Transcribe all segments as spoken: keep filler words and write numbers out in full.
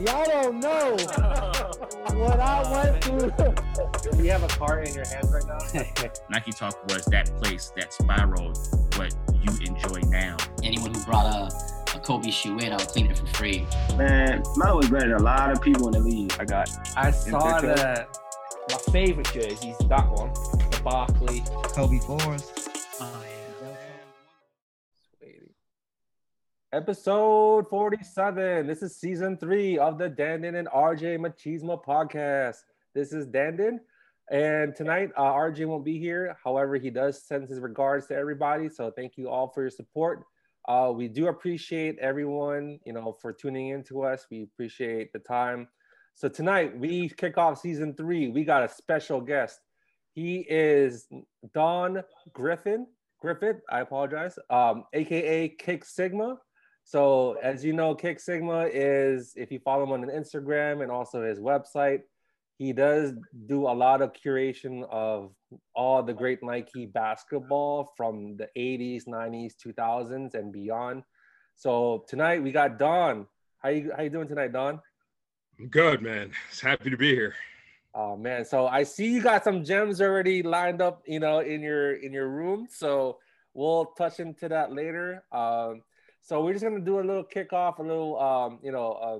man. Y'all don't know what I went through. Do you have a card in your hands right now? Nike Talk was that place that spiraled what you enjoy now. Anyone who brought a, a Kobe shoe in, I'll clean it for free. Man, mine was better than a lot of people in the league. I got I saw that. My favorite jersey is that one, the Barkley Kobe Force. Oh, yeah. Sweetie. Episode forty-seven. This is season three of the Dandon and R J Machismo podcast. This is Dandon, and tonight uh, R J won't be here. However, he does send his regards to everybody. So thank you all for your support. Uh, we do appreciate everyone, you know, for tuning in to us. We appreciate the time. So tonight, we kick off season three. We got a special guest. He is Don Griffin, Griffith, I apologize, um, a k a. Kick Sigma. So as you know, Kick Sigma is, if you follow him on Instagram and also his website, he does do a lot of curation of all the great Nike basketball from the eighties, nineties, two thousands, and beyond. So tonight, we got Don. How you, how you doing tonight, Don? I'm good, man. It's happy to be here. Oh man, so I see you got some gems already lined up, you know, in your in your room. So we'll touch into that later. Um, so we're just gonna do a little kickoff, a little, um, you know, uh,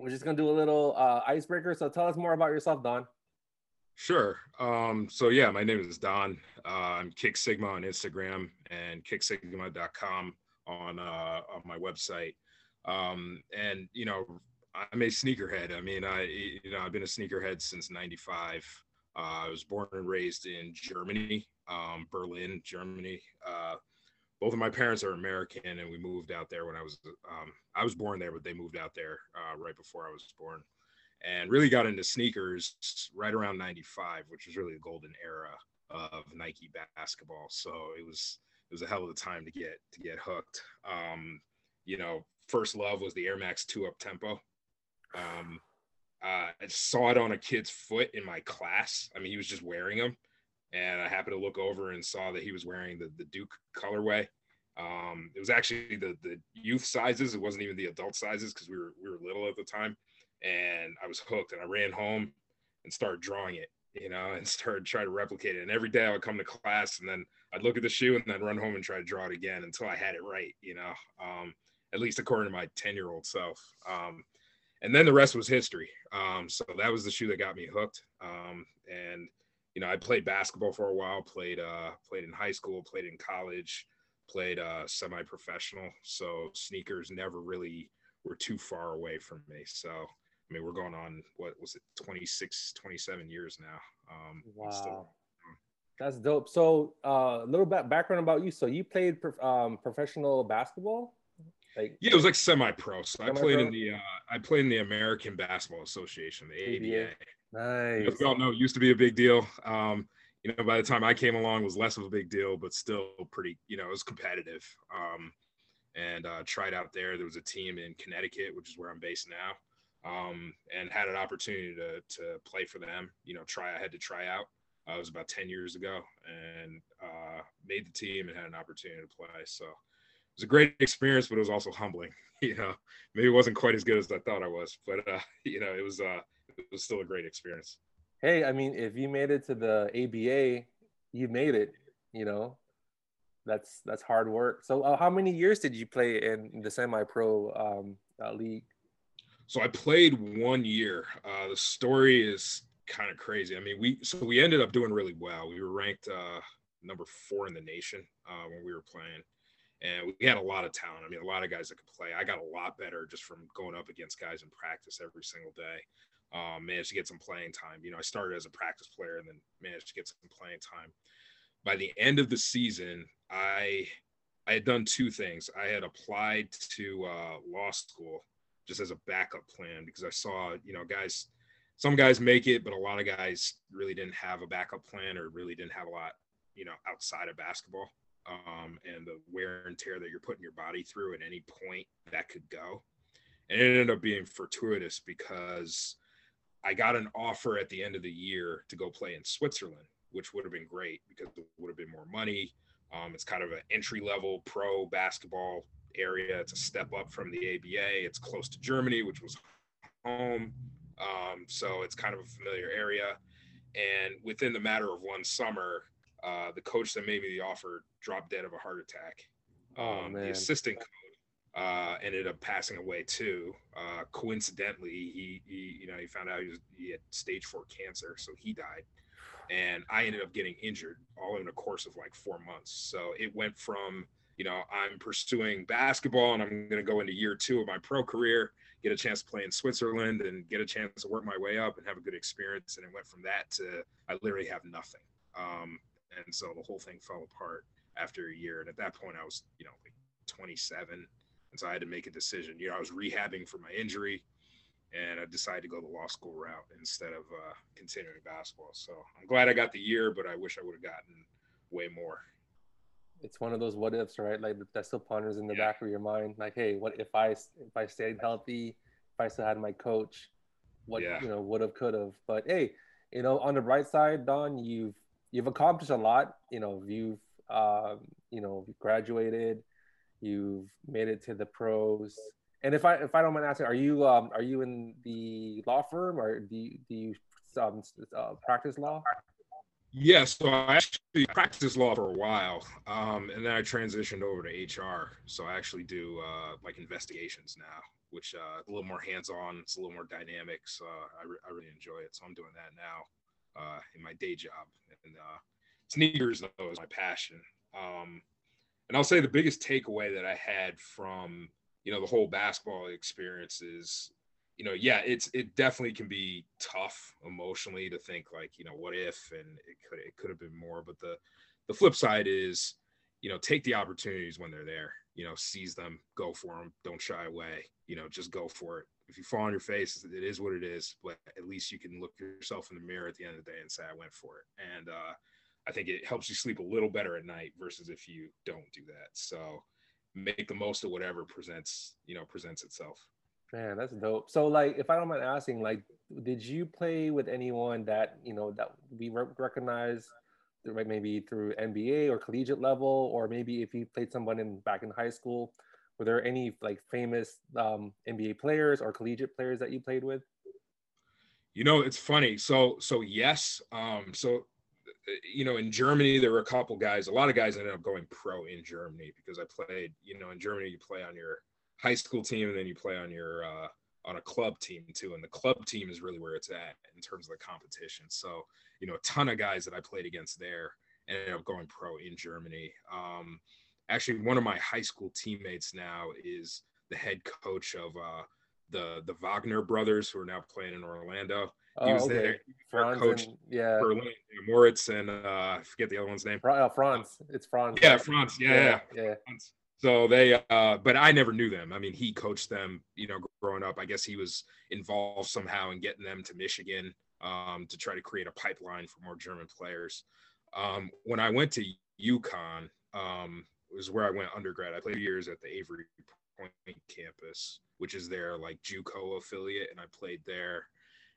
we're just gonna do a little uh, icebreaker. So tell us more about yourself, Don. Sure. Um, so yeah, my name is Don. Uh, I'm Kick Sigma on Instagram and Kick Sigma dot com on uh, on my website, um, and you know. I'm a sneakerhead. I mean, I, you know, I've been a sneakerhead since ninety-five. Uh, I was born and raised in Germany, um, Berlin, Germany. Uh, both of my parents are American, and we moved out there when I was, um, I was born there, but they moved out there uh, right before I was born, and really got into sneakers right around ninety-five, which was really the golden era of Nike basketball. So it was, it was a hell of a time to get, to get hooked. Um, you know, first love was the Air Max two Uptempo. Um, uh, I saw it on a kid's foot in my class. I mean, he was just wearing them, and I happened to look over and saw that he was wearing the, the Duke colorway. Um, it was actually the, the youth sizes. It wasn't even the adult sizes, because we were, we were little at the time, and I was hooked, and I ran home and started drawing it, you know, and started trying to replicate it. And every day I would come to class, and then I'd look at the shoe and then run home and try to draw it again until I had it right, you know, um, at least according to my ten year old self. Um, And then the rest was history. Um, so that was the shoe that got me hooked. Um, and, you know, I played basketball for a while, played uh, played in high school, played in college, played uh, semi-professional. So sneakers never really were too far away from me. So, I mean, we're going on, what was it, twenty-six, twenty-seven years now. Um, wow. Still- That's dope. So a uh, little bit background about you. So you played pro- um, professional basketball? Like, yeah, it was like semi-pro. So semi-pro? I played in the uh, I played in the American Basketball Association, the A B A. Nice. As we all know, it used to be a big deal. Um, you know, by the time I came along, it was less of a big deal, but still pretty. You know, it was competitive. Um, and uh, tried out there. There was a team in Connecticut, which is where I'm based now. Um, and had an opportunity to to play for them. You know, try I had to try out. Uh, it was about ten years ago, and uh, made the team and had an opportunity to play. So. It was a great experience, but it was also humbling. You know, maybe it wasn't quite as good as I thought I was, but uh, you know, it was uh, it was still a great experience. Hey, I mean, if you made it to the A B A, you made it. You know, that's that's hard work. So, uh, how many years did you play in the semi-pro um, uh, league? So I played one year. Uh, the story is kind of crazy. I mean, we so we ended up doing really well. We were ranked uh, number four in the nation uh, when we were playing. And we had a lot of talent. I mean, a lot of guys that could play. I got a lot better just from going up against guys in practice every single day. Um, managed to get some playing time. You know, I started as a practice player and then managed to get some playing time. By the end of the season, I I had done two things. I had applied to uh, law school just as a backup plan because I saw, you know, guys, some guys make it, but a lot of guys really didn't have a backup plan or really didn't have a lot, you know, outside of basketball. Um, and the wear and tear that you're putting your body through at any point that could go. And it ended up being fortuitous because I got an offer at the end of the year to go play in Switzerland, which would have been great because it would have been more money. Um, it's kind of an entry-level pro basketball area. It's a step up from the A B A. It's close to Germany, which was home. Um, so it's kind of a familiar area. And within the matter of one summer, uh, the coach that made me the offer dropped dead of a heart attack. Um, oh, the assistant coach uh, ended up passing away too. Uh, coincidentally, he, he, you know, he found out he, was, he had stage four cancer, so he died. And I ended up getting injured all in the course of like four months. So it went from, you know, I'm pursuing basketball and I'm going to go into year two of my pro career, get a chance to play in Switzerland and get a chance to work my way up and have a good experience. And it went from that to I literally have nothing. Um, and so the whole thing fell apart after a year. And at that point I was, you know, like twenty-seven. And so I had to make a decision. You know, I was rehabbing for my injury and I decided to go the law school route instead of uh, continuing basketball. So I'm glad I got the year, but I wish I would have gotten way more. It's one of those what ifs, right? Like that still ponders in the yeah. back of your mind. Like, hey, what if I if I stayed healthy, if I still had my coach, what yeah. you know, would have, could have. But hey, you know, on the bright side, Don, you've you've accomplished a lot. You know, you've uh, you know graduated, you've made it to the pros. And if I if I don't mind asking, are you um are you in the law firm or do you, do you um, uh, practice law? Yeah, so I actually practiced law for a while, um, and then I transitioned over to H R. So I actually do uh, like investigations now, which uh, a little more hands-on. It's a little more dynamic. So I, re- I really enjoy it. So I'm doing that now uh, in my day job. And uh, sneakers, though, is my passion. Um, and I'll say the biggest takeaway that I had from, you know, the whole basketball experience is, you know, yeah, it's, it definitely can be tough emotionally to think like, you know, what if, and it could, it could have been more, but the, the flip side is, you know, take the opportunities when they're there, you know, seize them, go for them. Don't shy away, you know, just go for it. If you fall on your face, it is what it is, but at least you can look yourself in the mirror at the end of the day and say, I went for it. And uh, I think it helps you sleep a little better at night versus if you don't do that. So make the most of whatever presents, you know, presents itself. Man, that's dope. So, like, if I don't mind asking, like, did you play with anyone that, you know, that we recognize, right, maybe through N B A or collegiate level, or maybe if you played someone in back in high school, were there any, like, famous um, N B A players or collegiate players that you played with? You know, it's funny. So, so yes. Um, so, you know, in Germany, there were a couple guys. A lot of guys ended up going pro in Germany because I played, you know, in Germany, you play on your high school team and then you play on your uh on a club team too, and the club team is really where it's at in terms of the competition. So, you know, a ton of guys that I played against there ended up going pro in Germany. Um actually, one of my high school teammates now is the head coach of uh the the Wagner brothers, who are now playing in Orlando. He was oh, okay. there Franz coach and, yeah Berlin, Moritz, and uh I forget the other one's name. Uh, Franz it's Franz yeah Franz yeah yeah, yeah. yeah. Franz. So they, uh, but I never knew them. I mean, he coached them, you know, growing up. I guess he was involved somehow in getting them to Michigan um, to try to create a pipeline for more German players. Um, when I went to UConn, um, it was where I went undergrad. I played years at the Avery Point campus, which is their like JUCO affiliate, and I played there.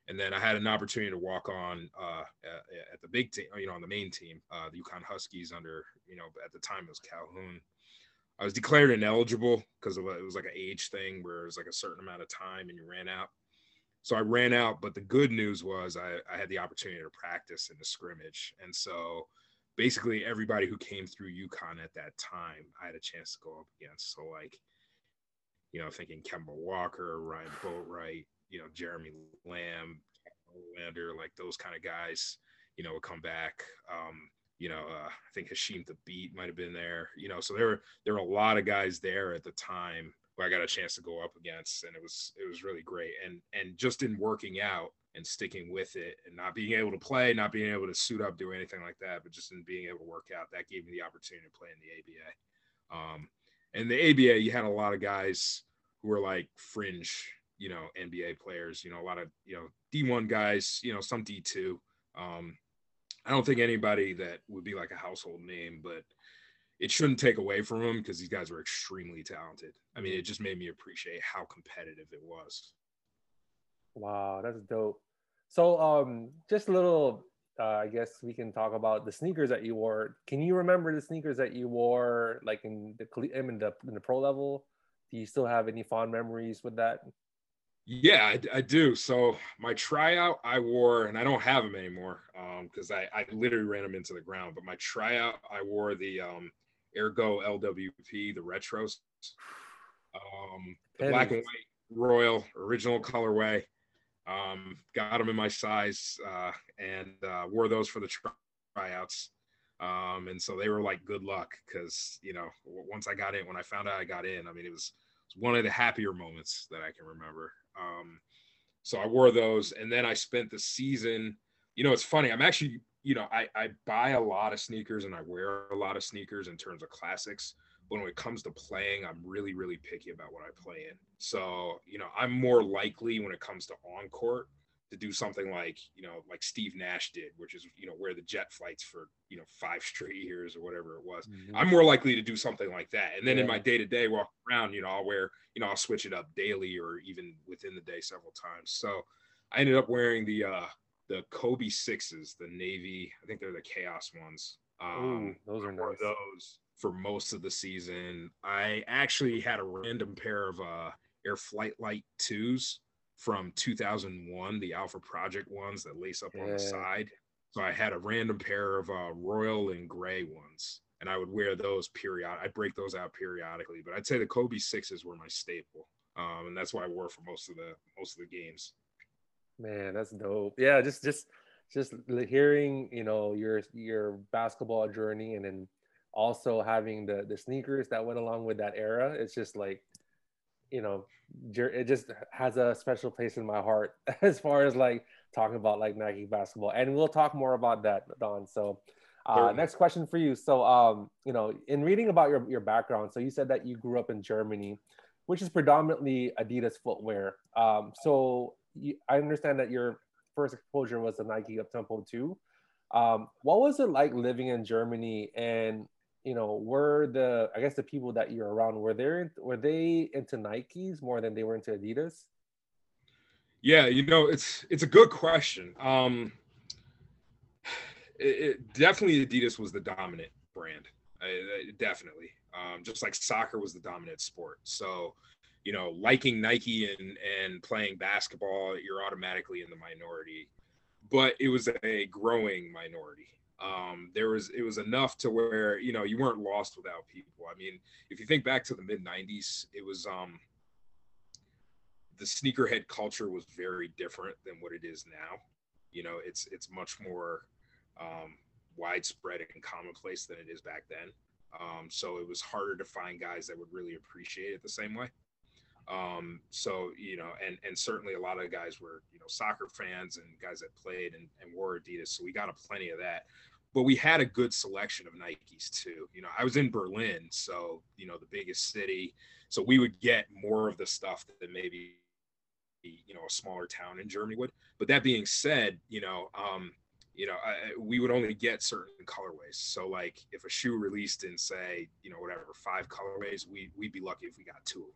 And then I had an opportunity to walk on uh, at, at the big team, you know, on the main team, uh, the UConn Huskies under, you know, at the time it was Calhoun. I was declared ineligible because it was like an age thing where it was like a certain amount of time and you ran out. So I ran out, but the good news was I, I had the opportunity to practice in the scrimmage. And so basically everybody who came through UConn at that time, I had a chance to go up against. So like, you know, thinking Kemba Walker, Ryan Boatwright, you know, Jeremy Lamb, Lander, like those kind of guys, you know, would come back. Um, you know, uh, I think Hashim the Beat might've been there, you know, so there were, there were a lot of guys there at the time where I got a chance to go up against, and it was, it was really great. And, and just in working out and sticking with it and not being able to play, not being able to suit up, do anything like that, but just in being able to work out, that gave me the opportunity to play in the A B A. Um, and the A B A, you had a lot of guys who were like fringe, you know, N B A players, you know, a lot of, you know, D one guys, you know, some D two, um, I don't think anybody that would be like a household name, but it shouldn't take away from him because these guys were extremely talented. I mean, it just made me appreciate how competitive it was. Wow, that's dope. So um, just a little, uh, I guess we can talk about the sneakers that you wore. Can you remember the sneakers that you wore, like in the in the, in the pro level? Do you still have any fond memories with that? Yeah, I, I do. So my tryout, I wore, and I don't have them anymore because um, I, I literally ran them into the ground. But my tryout, I wore the um, Ergo L W P, the retros, um, the Penny. Black and white Royal original colorway. Um, got them in my size uh, and uh, wore those for the tryouts. Um, and so they were like good luck because, you know, once I got in, when I found out I got in, I mean, it was, it was one of the happier moments that I can remember. Um, so I wore those, and then I spent the season, you know, it's funny. I'm actually, you know, I, I buy a lot of sneakers and I wear a lot of sneakers in terms of classics. But when it comes to playing, I'm really, really picky about what I play in. So, you know, I'm more likely when it comes to on court to do something like, you know, like Steve Nash did, which is, you know, wear the jet flights for, you know, five straight years or whatever it was. Mm-hmm. I'm more likely to do something like that. And then yeah. in my day-to-day walk around, you know, I'll wear, you know, I'll switch it up daily or even within the day several times. So I ended up wearing the, uh, the Kobe Sixes, the Navy, I think they're the Chaos ones. Um, Ooh, those are nice. Those for most of the season. I actually had a random pair of uh, Air Flightlight twos from two thousand one, the Alpha Project ones that lace up yeah. on the side. So I had a random pair of uh, royal and gray ones, and I would wear those period. I break those out periodically, but I'd say the Kobe Sixes were my staple, um, and that's what I wore for most of the most of the games. Man, that's dope. Yeah, just just just hearing, you know, your your basketball journey, and then also having the the sneakers that went along with that era. It's just like, you know, it just has a special place in my heart as far as like talking about like Nike basketball, and we'll talk more about that, Don. So uh, next question for you. So, um, you know, in reading about your, your background, so you said that you grew up in Germany, which is predominantly Adidas footwear. Um, so you, I understand that your first exposure was the Nike Uptempo two. Um, what was it like living in Germany, and you know, were the, I guess the people that you're around, were there, were they into Nikes more than they were into Adidas? Yeah, you know, it's, it's a good question. Um, it, it, definitely Adidas was the dominant brand. It, it, definitely. Um, just like soccer was the dominant sport. So, you know, liking Nike and, and playing basketball, you're automatically in the minority, but it was a growing minority. Um, there was, it was enough to where, you know, you weren't lost without people. I mean, if you think back to the mid nineties, it was, um, the sneakerhead culture was very different than what it is now. You know, it's, it's much more, um, widespread and commonplace than it is back then. Um, so it was harder to find guys that would really appreciate it the same way. Um, so, you know, and, and certainly a lot of the guys were, you know, soccer fans and guys that played and, and wore Adidas. So we got a plenty of that, but we had a good selection of Nikes too. You know, I was in Berlin, so, you know, the biggest city, so we would get more of the stuff that maybe, you know, a smaller town in Germany would. But that being said, you know, um, you know, I, we would only get certain colorways. So like if a shoe released in, say, you know, whatever, five colorways, we, we'd be lucky if we got two of them.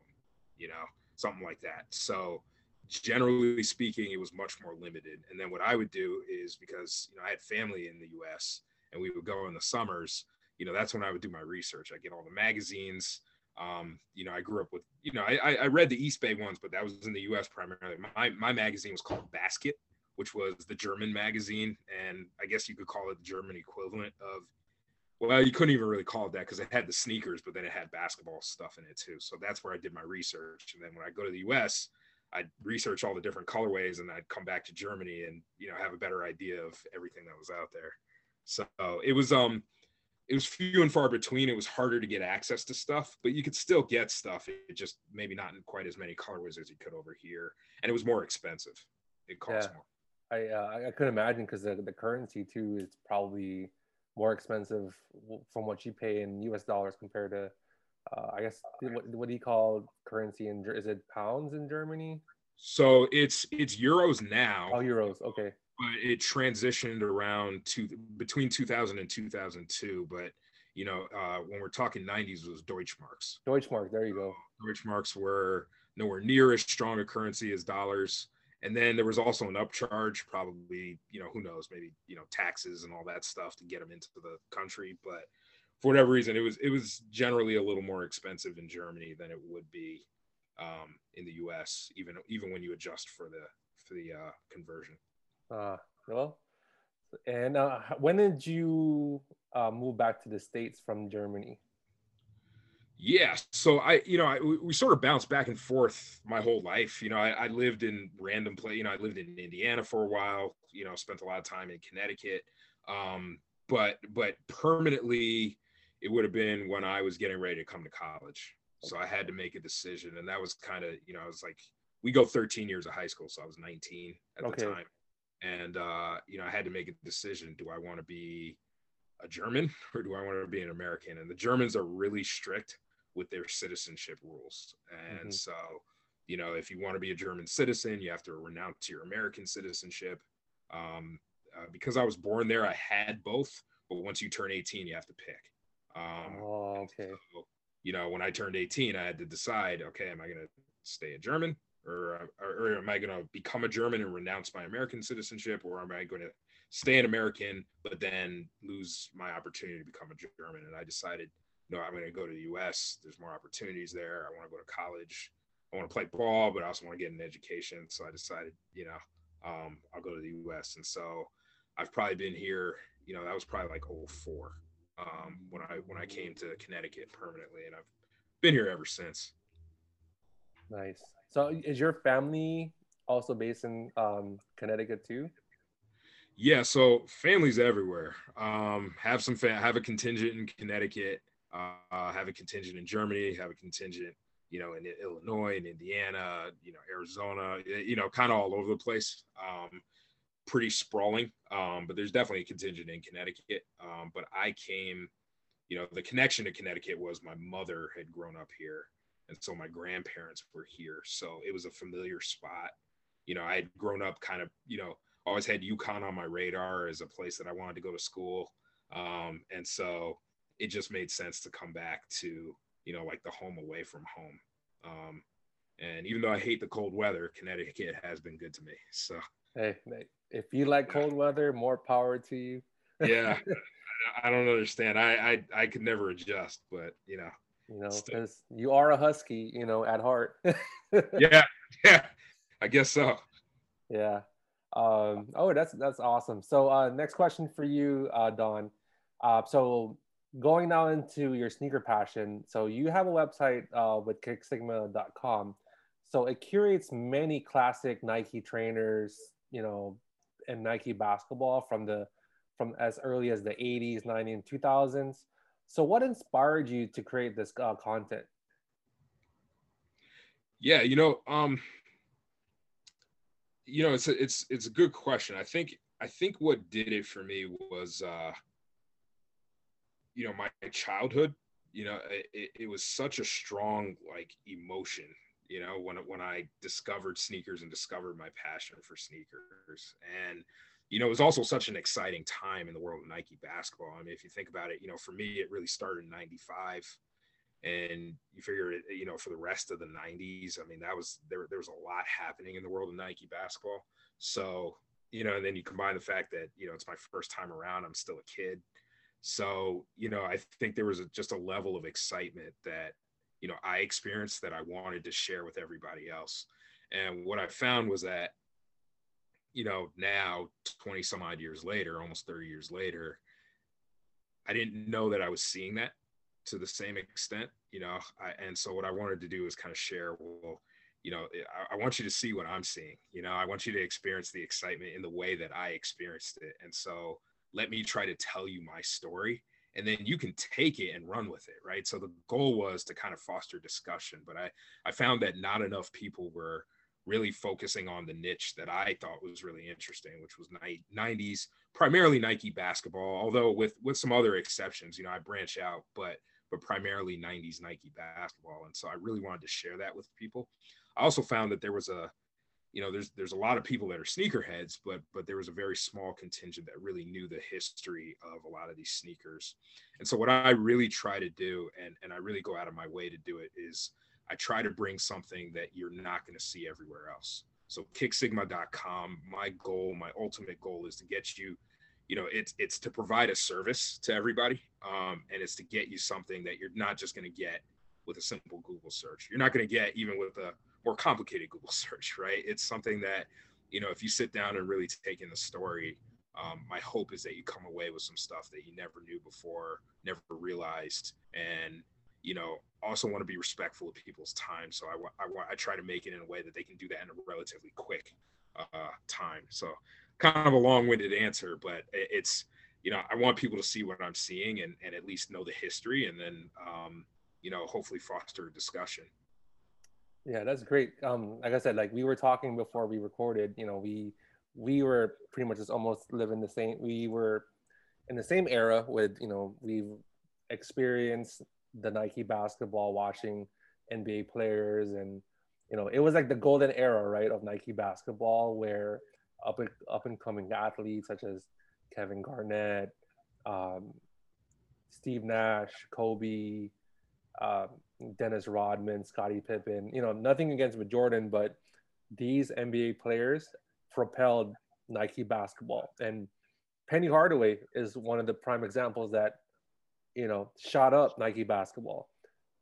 You know, something like that. So generally speaking, it was much more limited. And then what I would do is, because, you know, I had family in the U S and we would go in the summers, you know, that's when I would do my research. I get all the magazines. Um, you know, I grew up with, you know, I, I read the East Bay ones, but that was in the U S primarily. My, my magazine was called Basket, which was the German magazine. And I guess you could call it the German equivalent of, well, you couldn't even really call it that because it had the sneakers, but then it had basketball stuff in it too. So that's where I did my research. And then when I go to the U S, I'd research all the different colorways, and I'd come back to Germany and, you know, have a better idea of everything that was out there. So it was, um, it was few and far between. It was harder to get access to stuff, but you could still get stuff. It just maybe not in quite as many colorways as you could over here. And it was more expensive. It cost yeah. more. I uh, I could imagine, because the, the currency too is probably more expensive from what you pay in U S dollars compared to, uh, I guess, what, what do you call currency? In, is it pounds in Germany? So it's it's euros now. Oh, euros. Okay. But it transitioned around to between two thousand and two thousand two. But, you know, uh, when we're talking nineties, it was Deutschmarks. Deutschmarks. There you go. Deutschmarks were nowhere near as strong a currency as dollars. And then there was also an upcharge, probably, you know, who knows, maybe, you know, taxes and all that stuff to get them into the country. But for whatever reason, it was it was generally a little more expensive in Germany than it would be um, in the U S, even even when you adjust for the for the uh, conversion. Uh, well, and uh, when did you uh, move back to the States from Germany? Yeah, so I, you know, I, we sort of bounced back and forth my whole life. You know, I, I lived in random place. You know, I lived in Indiana for a while. You know, spent a lot of time in Connecticut. Um, but but permanently, it would have been when I was getting ready to come to college. So I had to make a decision, and that was kind of, you know, I was like, we go thirteen years of high school, so I was nineteen at okay. the time, and uh, you know, I had to make a decision: do I want to be a German or do I want to be an American? And the Germans are really strict with their citizenship rules. And mm-hmm. so, you know, if you want to be a German citizen, you have to renounce your American citizenship. Um, uh, because I was born there, I had both, but once you turn eighteen, you have to pick. Um, oh, okay. So, you know, when I turned eighteen, I had to decide, okay, am I going to stay a German or, or, or am I going to become a German and renounce my American citizenship? Or am I going to stay an American, but then lose my opportunity to become a German? And I decided, no, I'm going to go to the U S. There's more opportunities there. I want to go to college. I want to play ball, but I also want to get an education. So I decided, you know, um, I'll go to the U S. And so I've probably been here, you know, that was probably like oh four um, when I when I came to Connecticut permanently, and I've been here ever since. Nice. So is your family also based in um, Connecticut too? Yeah. So families everywhere. Um, have some fa- have a contingent in Connecticut. Uh, have a contingent in Germany, have a contingent, you know, in Illinois, in Indiana, you know, Arizona, you know, kind of all over the place. Um, pretty sprawling, um, but there's definitely a contingent in Connecticut. Um, but I came, you know, the connection to Connecticut was my mother had grown up here. And so my grandparents were here. So it was a familiar spot. You know, I had grown up kind of, you know, always had UConn on my radar as a place that I wanted to go to school. Um, and so it just made sense to come back to, you know, like the home away from home. Um, and even though I hate the cold weather, Connecticut has been good to me. So, hey, if you like cold weather, more power to you. Yeah. I don't understand. I, I, I could never adjust, but you know, you know, because you are a Husky, you know, at heart. yeah. Yeah. I guess so. Yeah. Um, oh, that's, that's awesome. So, uh, next question for you, uh, Don. Uh, so, going now into your sneaker passion, so you have a website uh, with Kick Sigma dot com. So it curates many classic Nike trainers, you know, and Nike basketball from the from as early as the eighties, nineties, and two thousands. So what inspired you to create this uh, content? Yeah, you know, um, you know, it's a, it's it's a good question. I think I think what did it for me was. Uh, you know, my childhood, you know, it, it was such a strong, like, emotion, you know, when, when I discovered sneakers and discovered my passion for sneakers. And, you know, it was also such an exciting time in the world of Nike basketball. I mean, if you think about it, you know, for me, it really started in ninety-five, and you figure it, you know, for the rest of the nineties, I mean, that was, there, there was a lot happening in the world of Nike basketball. So, you know, and then you combine the fact that, you know, it's my first time around, I'm still a kid. So, you know, I think there was a, just a level of excitement that, you know, I experienced that I wanted to share with everybody else. And what I found was that, you know, now twenty some odd years later, almost thirty years later, I didn't know that I was seeing that to the same extent, you know, I, and so what I wanted to do is kind of share, well, you know, I, I want you to see what I'm seeing, you know, I want you to experience the excitement in the way that I experienced it. And so let me try to tell you my story, and then you can take it and run with it, right? So the goal was to kind of foster discussion, but I, I found that not enough people were really focusing on the niche that I thought was really interesting, which was nineties, primarily Nike basketball, although with, with some other exceptions, you know, I branch out, but, but primarily nineties Nike basketball. And so I really wanted to share that with people. I also found that there was a, you know, there's there's a lot of people that are sneakerheads, but but there was a very small contingent that really knew the history of a lot of these sneakers. And so what I really try to do, and, and I really go out of my way to do it, is I try to bring something that you're not going to see everywhere else. So Kick Sigma dot com, my goal, my ultimate goal is to get you, you know, it's it's to provide a service to everybody, um, and it's to get you something that you're not just going to get with a simple Google search. You're not going to get even with a more complicated Google search, right? It's something that, you know, if you sit down and really take in the story, um, my hope is that you come away with some stuff that you never knew before, never realized. And, you know, also want to be respectful of people's time. So I want, I want, I try to make it in a way that they can do that in a relatively quick uh, time. So kind of a long-winded answer, but it's, you know, I want people to see what I'm seeing and, and at least know the history, and then, um, you know, hopefully foster a discussion. Yeah, that's great. Um, like I said, like we were talking before we recorded, you know, we, we were pretty much just almost living the same, we were in the same era with, you know, we've experienced the Nike basketball, watching N B A players. And, you know, it was like the golden era, right, of Nike basketball, where up and, up and coming athletes such as Kevin Garnett, um, Steve Nash, Kobe, um, Dennis Rodman, Scottie Pippen, you know, nothing against with Jordan, but these N B A players propelled Nike basketball. And Penny Hardaway is one of the prime examples that, you know, shot up Nike basketball.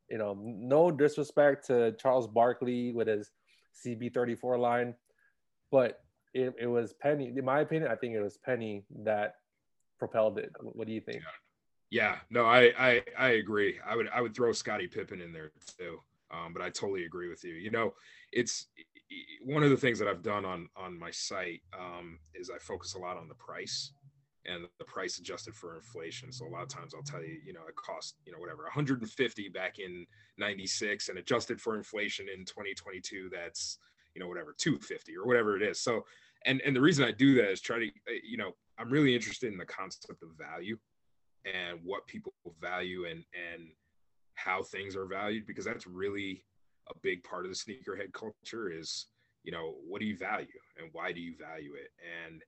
You know, no disrespect to Charles Barkley with his C B thirty-four line, but it, it was Penny, in my opinion, I think it was Penny that propelled it. What do you think? Yeah, no, I, I, I agree. I would, I would throw Scottie Pippen in there too. Um, but I totally agree with you. You know, it's one of the things that I've done on, on my site um, is I focus a lot on the price and the price adjusted for inflation. So a lot of times I'll tell you, you know, it cost, you know, whatever, one hundred fifty back in ninety-six, and adjusted for inflation in twenty twenty-two, that's, you know, whatever, two fifty or whatever it is. So, and, and the reason I do that is try to, you know, I'm really interested in the concept of value and what people value and, and how things are valued, because that's really a big part of the sneakerhead culture is, you know, what do you value and why do you value it? And,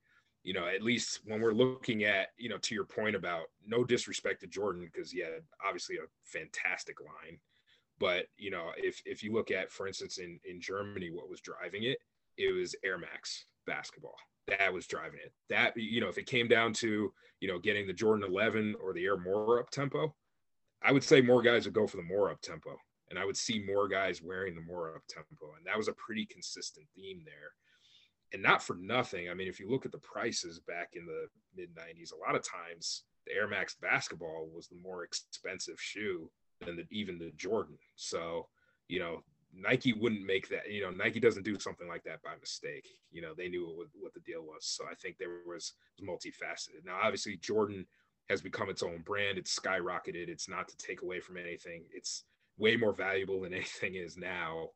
you know, at least when we're looking at, you know, to your point about no disrespect to Jordan, because he had obviously a fantastic line. But, you know, if if you look at, for instance, in, in Germany, what was driving it, it was Air Max basketball. That was driving it. That, you know, if it came down to, you know, getting the Jordan eleven or the Air More Uptempo, I would say more guys would go for the More Uptempo. And I would see more guys wearing the More Uptempo. And that was a pretty consistent theme there. And not for nothing, I mean, if you look at the prices back in the mid nineties, a lot of times the Air Max basketball was the more expensive shoe than the, even the Jordan. So, you know, Nike wouldn't make that, you know, Nike doesn't do something like that by mistake. You know, they knew what, what the deal was. So I think there was, was multifaceted. Now, obviously, Jordan has become its own brand. It's skyrocketed. It's not to take away from anything. It's way more valuable than anything is now.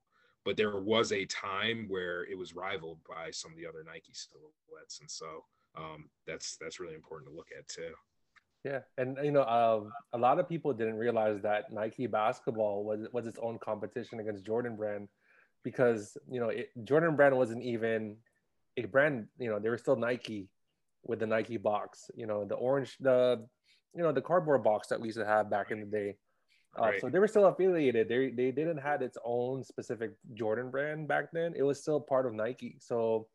But there was a time where it was rivaled by some of the other Nike silhouettes, and so um, that's that's really important to look at too. Yeah, and you know, uh, a lot of people didn't realize that Nike basketball was was its own competition against Jordan Brand, because you know it, Jordan Brand wasn't even a brand. You know, they were still Nike with the Nike box. You know, the orange, the you know the cardboard box that we used to have back in the day. Uh, right. So they were still affiliated. They they didn't have its own specific Jordan brand back then. It was still part of Nike. So,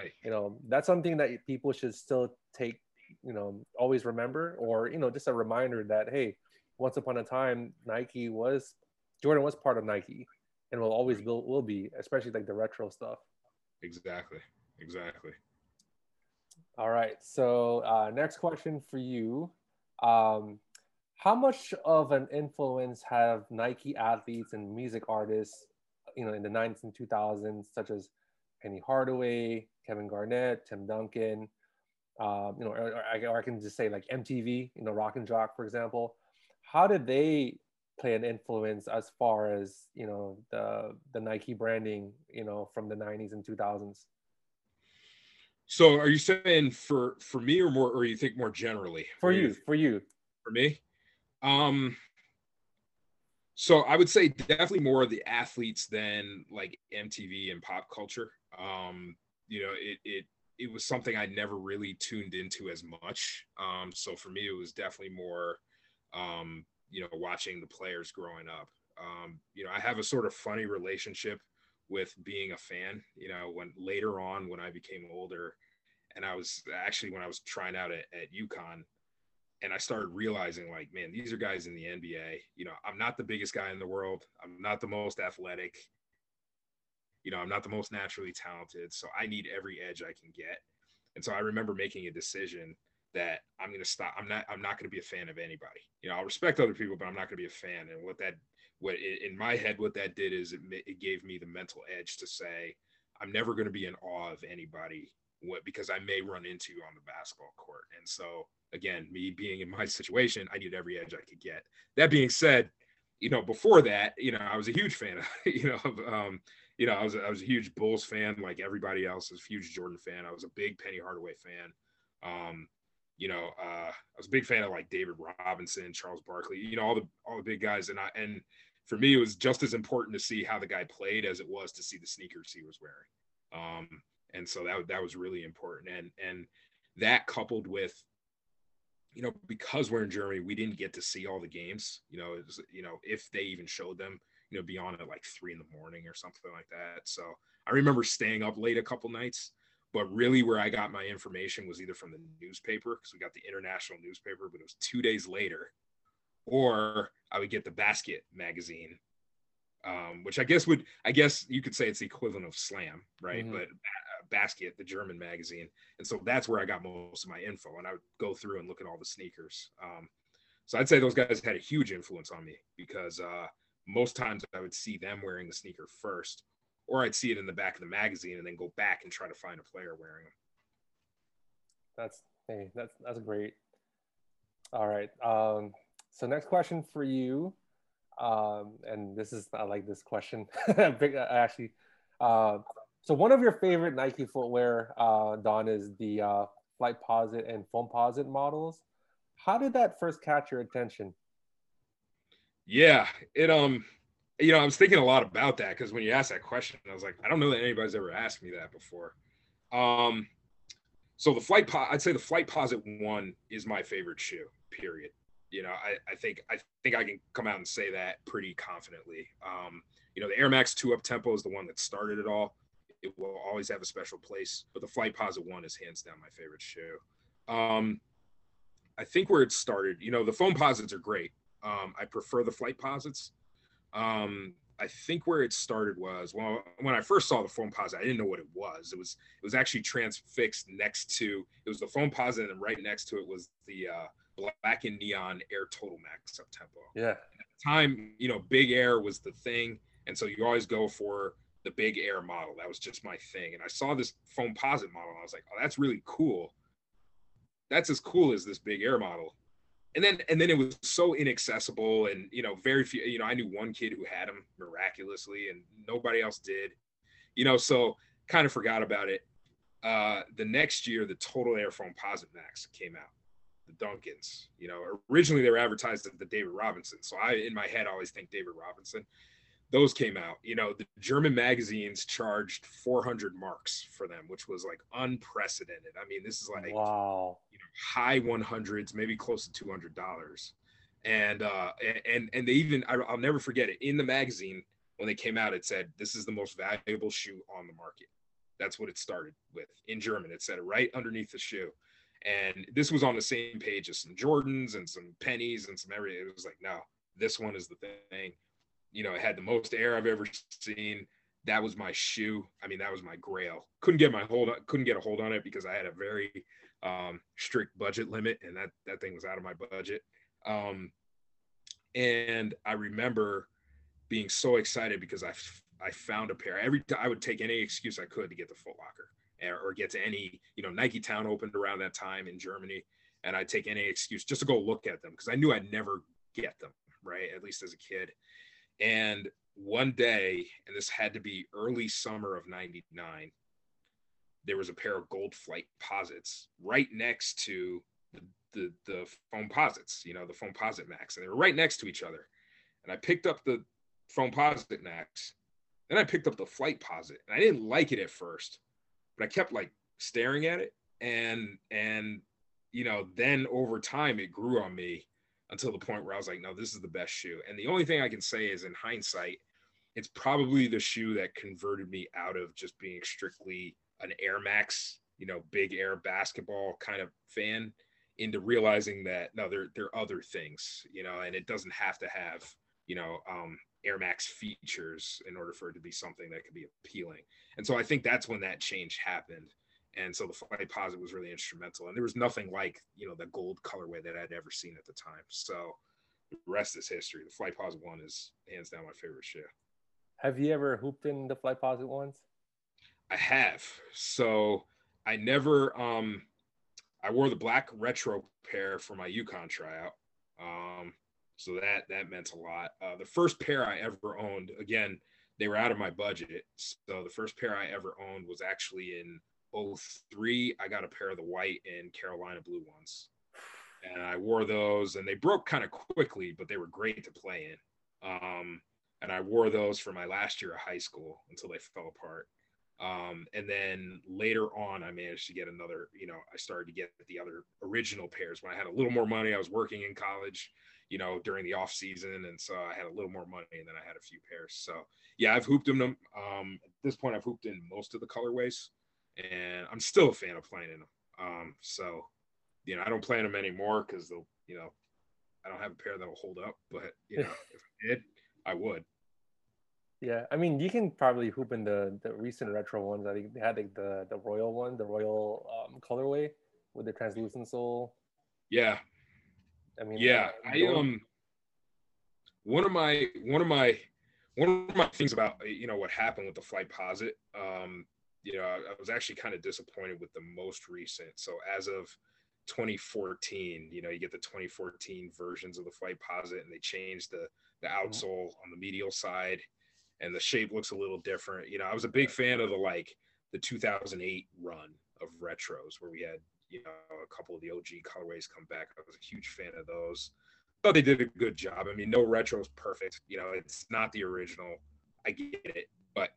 right. You know, that's something that people should still take, you know, always remember, or, you know, just a reminder that, hey, once upon a time, Nike was, Jordan was part of Nike and will always be, will be, especially like the retro stuff. Exactly. Exactly. All right. So uh, next question for you. Um, How much of an influence have Nike athletes and music artists, you know, in the nineties and two thousands, such as Penny Hardaway, Kevin Garnett, Tim Duncan, um, you know, or, or, or I can just say like M T V, you know, Rock and Jock, for example. How did they play an influence as far as, you know, the the Nike branding, you know, from the nineties and two thousands? So, are you saying for for me, or more, or you think more generally? For you, for you, for me. Um, so I would say definitely more of the athletes than like M T V and pop culture. Um, you know, it, it, it was something I never really tuned into as much. Um, so for me, it was definitely more, um, you know, watching the players growing up. Um, you know, I have a sort of funny relationship with being a fan, you know, when later on, when I became older, and I was actually, when I was trying out at, at UConn, and I started realizing, like, man, these are guys in the N B A. You know, I'm not the biggest guy in the world. I'm not the most athletic. You know, I'm not the most naturally talented. So I need every edge I can get. And so I remember making a decision that I'm going to stop. I'm not, I'm not going to be a fan of anybody. You know, I'll respect other people, but I'm not going to be a fan. And what that, what in my head, what that did is it, it gave me the mental edge to say, I'm never going to be in awe of anybody, what, because I may run into on the basketball court. And so again, me being in my situation, I needed every edge I could get. That being said, you know, before that, you know, I was a huge fan of, you know, of, um, you know, I was, I was a huge Bulls fan, like everybody else, is a huge Jordan fan. I was a big Penny Hardaway fan. Um, you know, uh, I was a big fan of like David Robinson, Charles Barkley, you know, all the, all the big guys. And I, and for me, it was just as important to see how the guy played as it was to see the sneakers he was wearing. Um, and so that, that was really important. And, and that coupled with, you know, because we're in Germany, we didn't get to see all the games, you know, it was, you know, if they even showed them, you know, beyond at like three in the morning or something like that. So I remember staying up late a couple nights, but really where I got my information was either from the newspaper, because we got the international newspaper, but it was two days later, or I would get the Basket magazine, um, which I guess would, I guess you could say it's the equivalent of Slam, right? Mm-hmm. But uh, Basket, the German magazine. And so that's where I got most of my info, and I would go through and look at all the sneakers. Um, so I'd say those guys had a huge influence on me, because uh, most times I would see them wearing the sneaker first, or I'd see it in the back of the magazine and then go back and try to find a player wearing them. That's, hey, that's, that's great. All right. Um, so next question for you. Um, and this is, I like this question. Big, uh, actually. Uh, so one of your favorite Nike footwear, uh, Don, is the uh, Flightposite and Foamposite models. How did that first catch your attention? Yeah, it, um, you know, I was thinking a lot about that, because when you asked that question, I was like, I don't know that anybody's ever asked me that before. Um, so the flight, po- I'd say the Flightposite one is my favorite shoe, period. You know, I, I think I think I can come out and say that pretty confidently. Um, you know, the Air Max two Uptempo is the one that started it all. It will always have a special place, but the Flightposite one is hands down my favorite shoe. Um, I think where it started, you know, the Foamposites are great. Um, I prefer the Flightposites. Um, I think where it started was, well, when I first saw the Foamposite, I didn't know what it was. It was, it was actually transfixed next to, it was the Foamposite, and right next to it was the, uh, black and neon Air Total Max Uptempo. Yeah. At the time, you know, Big Air was the thing. And so you always go for the Big Air model. That was just my thing. And I saw this Foamposite model, and I was like, oh, that's really cool. That's as cool as this Big Air model. And then, and then it was so inaccessible, and, you know, very few, you know, I knew one kid who had them miraculously, and nobody else did, you know, so kind of forgot about it. Uh, the next year, the Total Air Foamposite Max came out, the Duncans, you know, originally they were advertised as the David Robinson. So I, in my head, I always think David Robinson. Those came out, you know, the German magazines charged four hundred marks for them, which was like unprecedented. I mean, this is like, wow, you know, high one hundreds, maybe close to two hundred dollars. And, uh, and, and they even, I, I'll never forget it, in the magazine, when they came out, it said, this is the most valuable shoe on the market. That's what it started with in German. It said it right underneath the shoe. And this was on the same page as some Jordans and some Pennies and some everything. It was like, no, this one is the thing. You know, it had the most air I've ever seen. That was my shoe. I mean, that was my grail. Couldn't get my hold on, couldn't get a hold on it because I had a very um, strict budget limit, and that, that thing was out of my budget. Um, and I remember being so excited because I, I found a pair. Every time I would take any excuse I could to get the Foot Locker, or, or get to any, you know, Nike Town opened around that time in Germany. And I'd take any excuse just to go look at them, because I knew I'd never get them, right? At least as a kid. And one day, and this had to be early summer of ninety-nine, there was a pair of gold Flightposites right next to the, the, the Foamposites, you know, the Foamposite Max. And they were right next to each other. And I picked up the Foamposite Max. Then I picked up the Flightposite. And I didn't like it at first, but I kept like staring at it. And, and, you know, then over time it grew on me, until the point where I was like, no, this is the best shoe. And the only thing I can say is, in hindsight, it's probably the shoe that converted me out of just being strictly an Air Max, you know, Big Air basketball kind of fan into realizing that, no, there, there are other things, you know, and it doesn't have to have, you know, um, Air Max features in order for it to be something that could be appealing. And so I think that's when that change happened. And so the Flightposite was really instrumental, and there was nothing like, you know, the gold colorway that I'd ever seen at the time. So the rest is history. The Flightposite one is hands down my favorite shoe. Have you ever hooped in the Flightposite ones? I have. So I never, um, I wore the black retro pair for my UConn tryout. Um, so that, that meant a lot. Uh, the first pair I ever owned, again, they were out of my budget. So the first pair I ever owned was actually in oh three. I got a pair of the white and Carolina blue ones, and I wore those, and they broke kind of quickly, but they were great to play in. Um, and I wore those for my last year of high school until they fell apart. Um, and then later on, I managed to get another, you know, I started to get the other original pairs when I had a little more money. I was working in college, you know, during the off season. And so I had a little more money, and then I had a few pairs. So yeah, I've hooped in them. Um, at this point, I've hooped in most of the colorways, and I'm still a fan of playing in them. Um, so, you know, I don't play in them anymore, 'cause they'll, you know, I don't have a pair that'll hold up, but you know, if I did, I would. Yeah, I mean, you can probably hoop in the, the recent retro ones. I think they had like the, the royal one, the royal um, colorway with the translucent sole. Yeah, I mean, yeah. I um, one of my one of my one of my things about, you know, what happened with the Flightposite, um, you know, I, I was actually kind of disappointed with the most recent. So as of twenty fourteen, you know, you get the twenty fourteen versions of the Flightposite, and they changed the the outsole on the medial side, and the shape looks a little different. You know, I was a big fan of the, like, the two thousand eight run of retros, where we had, you know, a couple of the O G colorways come back. I was a huge fan of those. Thought they did a good job. I mean, no retro is perfect. You know, it's not the original. I get it, but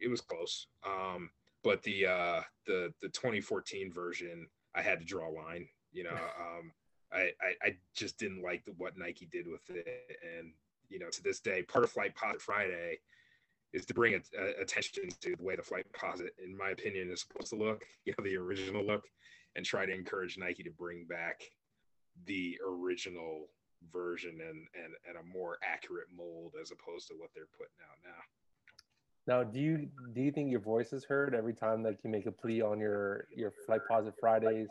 it was close. Um, but the uh, the the twenty fourteen version, I had to draw a line. You know, um, I, I I just didn't like the, what Nike did with it, and you know, to this day, part of Flightposite Friday is to bring a, a, attention to the way the Flightposite, in my opinion, is supposed to look, you know, the original look, and try to encourage Nike to bring back the original version and, and, and a more accurate mold as opposed to what they're putting out now. Now, do you do you think your voice is heard every time that, like, you make a plea on your, your Flightposite Fridays,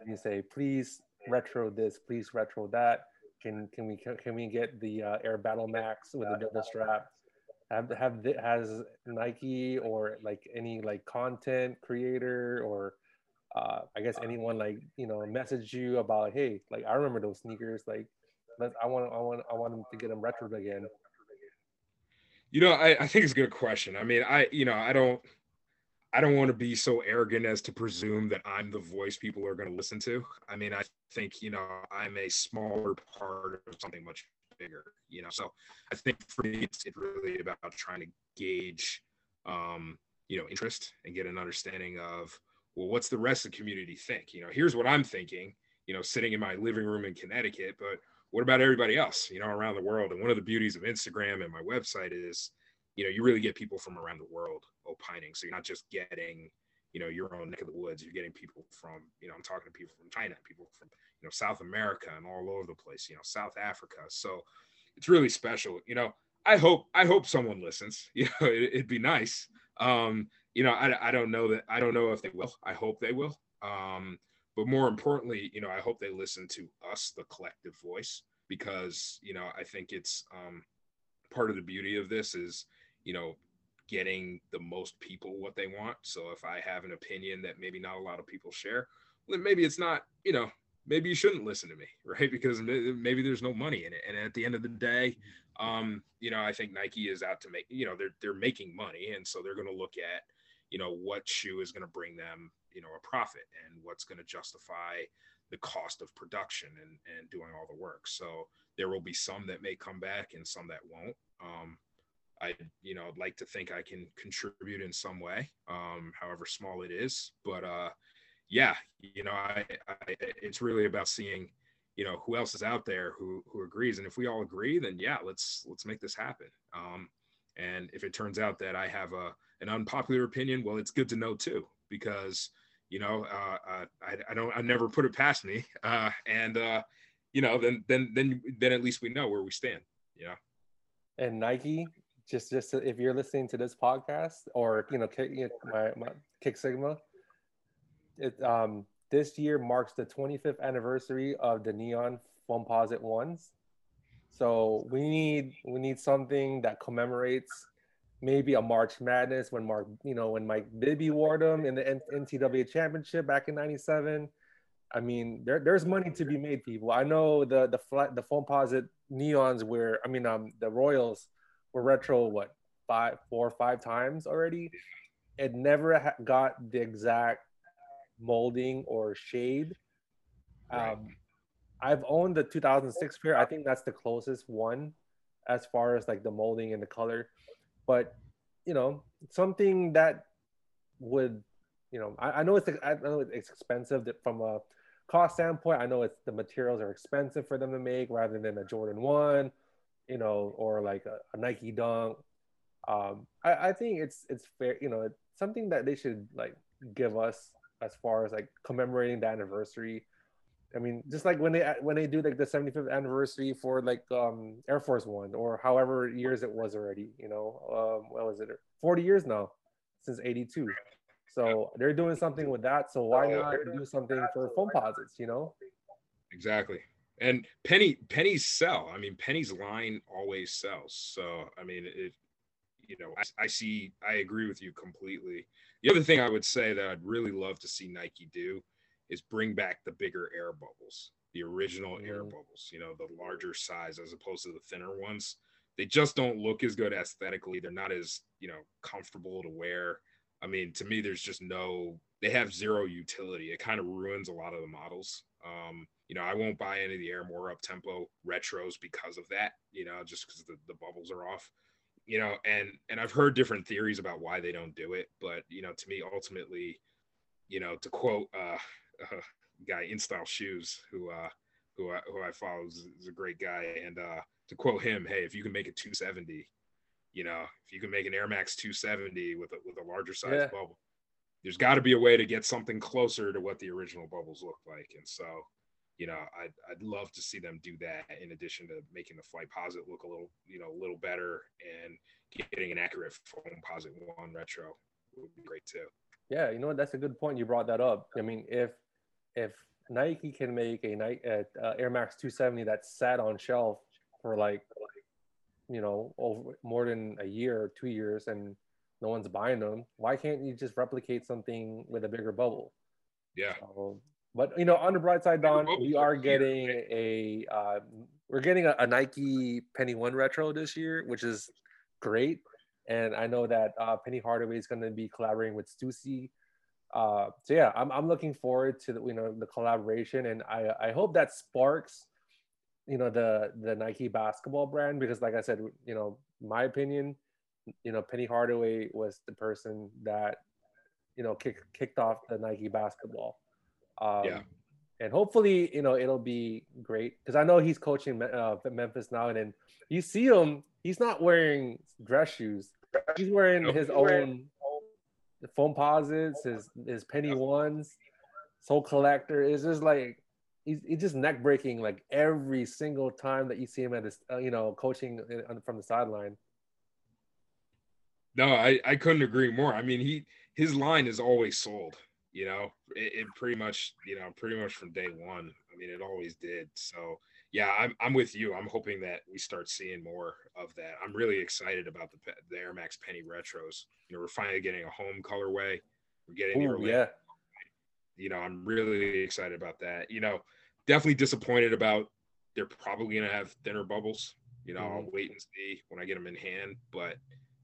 and you say, please retro this, please retro that? Can can we can we get the uh, Air Battle Max with the double strap? Have have the, has Nike or like any like content creator or uh, I guess anyone like you know message you about, hey, like I remember those sneakers, like let I want I want I want them to get them retro again. You know, I, I think it's a good question. I mean, I you know I don't I don't want to be so arrogant as to presume that I'm the voice people are going to listen to. I mean, I think, you know, I'm a smaller part of something much bigger, you know? So I think for me, it's really about trying to gauge, um, you know, interest and get an understanding of, well, what's the rest of the community think? You know, here's what I'm thinking, you know, sitting in my living room in Connecticut, but what about everybody else, you know, around the world? And one of the beauties of Instagram and my website is, you know, you really get people from around the world opining. So you're not just getting, you know, your own neck of the woods. You're getting people from, you know, I'm talking to people from China, people from, you know, South America and all over the place, you know, South Africa. So it's really special. You know, I hope, I hope someone listens, you know, it, it'd be nice. Um, you know, I, I don't know that, I don't know if they will, I hope they will. Um, but more importantly, you know, I hope they listen to us, the collective voice, because, you know, I think it's um, part of the beauty of this is, you know, getting the most people what they want. So if I have an opinion that maybe not a lot of people share, then maybe it's not, you know, maybe you shouldn't listen to me, right? Because maybe there's no money in it. And at the end of the day, um, you know, I think Nike is out to make, you know, they're, they're making money. And so they're going to look at, you know, what shoe is going to bring them, you know, a profit and what's going to justify the cost of production and, and doing all the work. So there will be some that may come back and some that won't. Um, I, you know, I'd like to think I can contribute in some way, um, however small it is. But uh, yeah, you know, I, I, it's really about seeing, you know, who else is out there who who agrees. And if we all agree, then yeah, let's let's make this happen. Um, and if it turns out that I have a an unpopular opinion, well, it's good to know too, because you know, uh, uh, I, I don't, I never put it past me. Uh, and, uh, you know, then, then, then, then at least we know where we stand. Yeah. And Nike, just, just to, if you're listening to this podcast or, you know, you know my, my Kick Sigma, it, um, this year marks the twenty-fifth anniversary of the Neon Foamposite ones. So we need, we need something that commemorates maybe a March Madness when Mark, you know, when Mike Bibby wore them in the N C double A championship back in ninety-seven. I mean, there, there's money to be made, people. I know the the flat, the Foamposite Neons were, I mean, um, the Royals were retro, what, five, four or five times already. It never ha- got the exact molding or shade. Um, right. I've owned the two thousand six pair. I think that's the closest one as far as like the molding and the color. But, you know, something that would, you know, I, I know it's I know it's expensive from a cost standpoint. I know it's the materials are expensive for them to make rather than a Jordan one, you know, or like a, a Nike Dunk. Um, I, I think it's it's fair, you know, it's something that they should like give us as far as like commemorating the anniversary. I mean, just like when they when they do like the seventy-fifth anniversary for like um, Air Force One or however years it was already, you know, um, what was it? forty years now since eighty-two. So they're doing something with that. So why not do something for Foamposites, you know? Exactly. And Penny Penny's sell. I mean, Penny's line always sells. So I mean, it. You know, I, I see. I agree with you completely. The other thing I would say that I'd really love to see Nike do is bring back the bigger air bubbles, the original mm. air bubbles, you know, the larger size as opposed to the thinner ones. They just don't look as good aesthetically. They're not as, you know, comfortable to wear. I mean, to me, there's just no, they have zero utility. It kind of ruins a lot of the models. Um, you know, I won't buy any of the Air More Uptempo retros because of that, you know, just because the, the bubbles are off, you know, and, and I've heard different theories about why they don't do it. But, you know, to me, ultimately, you know, to quote, uh, Uh, guy in style shoes who uh who I, who I follow is, is a great guy, and uh to quote him, hey, if you can make a two seventy, you know, if you can make an Air Max two seventy with a, with a larger size yeah. bubble, there's got to be a way to get something closer to what the original bubbles look like. And so, you know, I'd, I'd love to see them do that in addition to making the Flightposite look a little, you know, a little better, and getting an accurate Foamposite one retro would be great too. Yeah, you know what, that's a good point you brought that up. I mean, if If Nike can make a night at uh, Air Max two seventy that sat on shelf for like, you know, over more than a year or two years and no one's buying them, why can't you just replicate something with a bigger bubble? Yeah. Um, but, you know, on the bright side, Don, we are getting a, uh, we're getting a, a Nike Penny One retro this year, which is great. And I know that uh, Penny Hardaway is going to be collaborating with Stussy. Uh, so yeah, I'm I'm looking forward to the, you know, the collaboration, and I I hope that sparks, you know, the the Nike basketball brand, because like I said, you know, my opinion, you know, Penny Hardaway was the person that, you know, kick, kicked off the Nike basketball, um, yeah. and hopefully, you know, it'll be great, because I know he's coaching uh, Memphis now, and then you see him, he's not wearing dress shoes, he's wearing nope. his he's own. Wearing- Foamposites, his his Penny Ones, Soul Collector. It's just like, he's it's just neck breaking like every single time that you see him at this, uh, you know, coaching from the sideline. No, I, I couldn't agree more. I mean, he his line is always sold. You know, it, it pretty much you know pretty much from day one. I mean, it always did. So yeah, I'm I'm with you. I'm hoping that we start seeing more of that. I'm really excited about the, the Air Max Penny retros. You know, we're finally getting a home colorway. We're getting Ooh, the yeah. You know, I'm really excited about that. You know, definitely disappointed about they're probably gonna have thinner bubbles. You know, mm-hmm. I'll wait and see when I get them in hand. But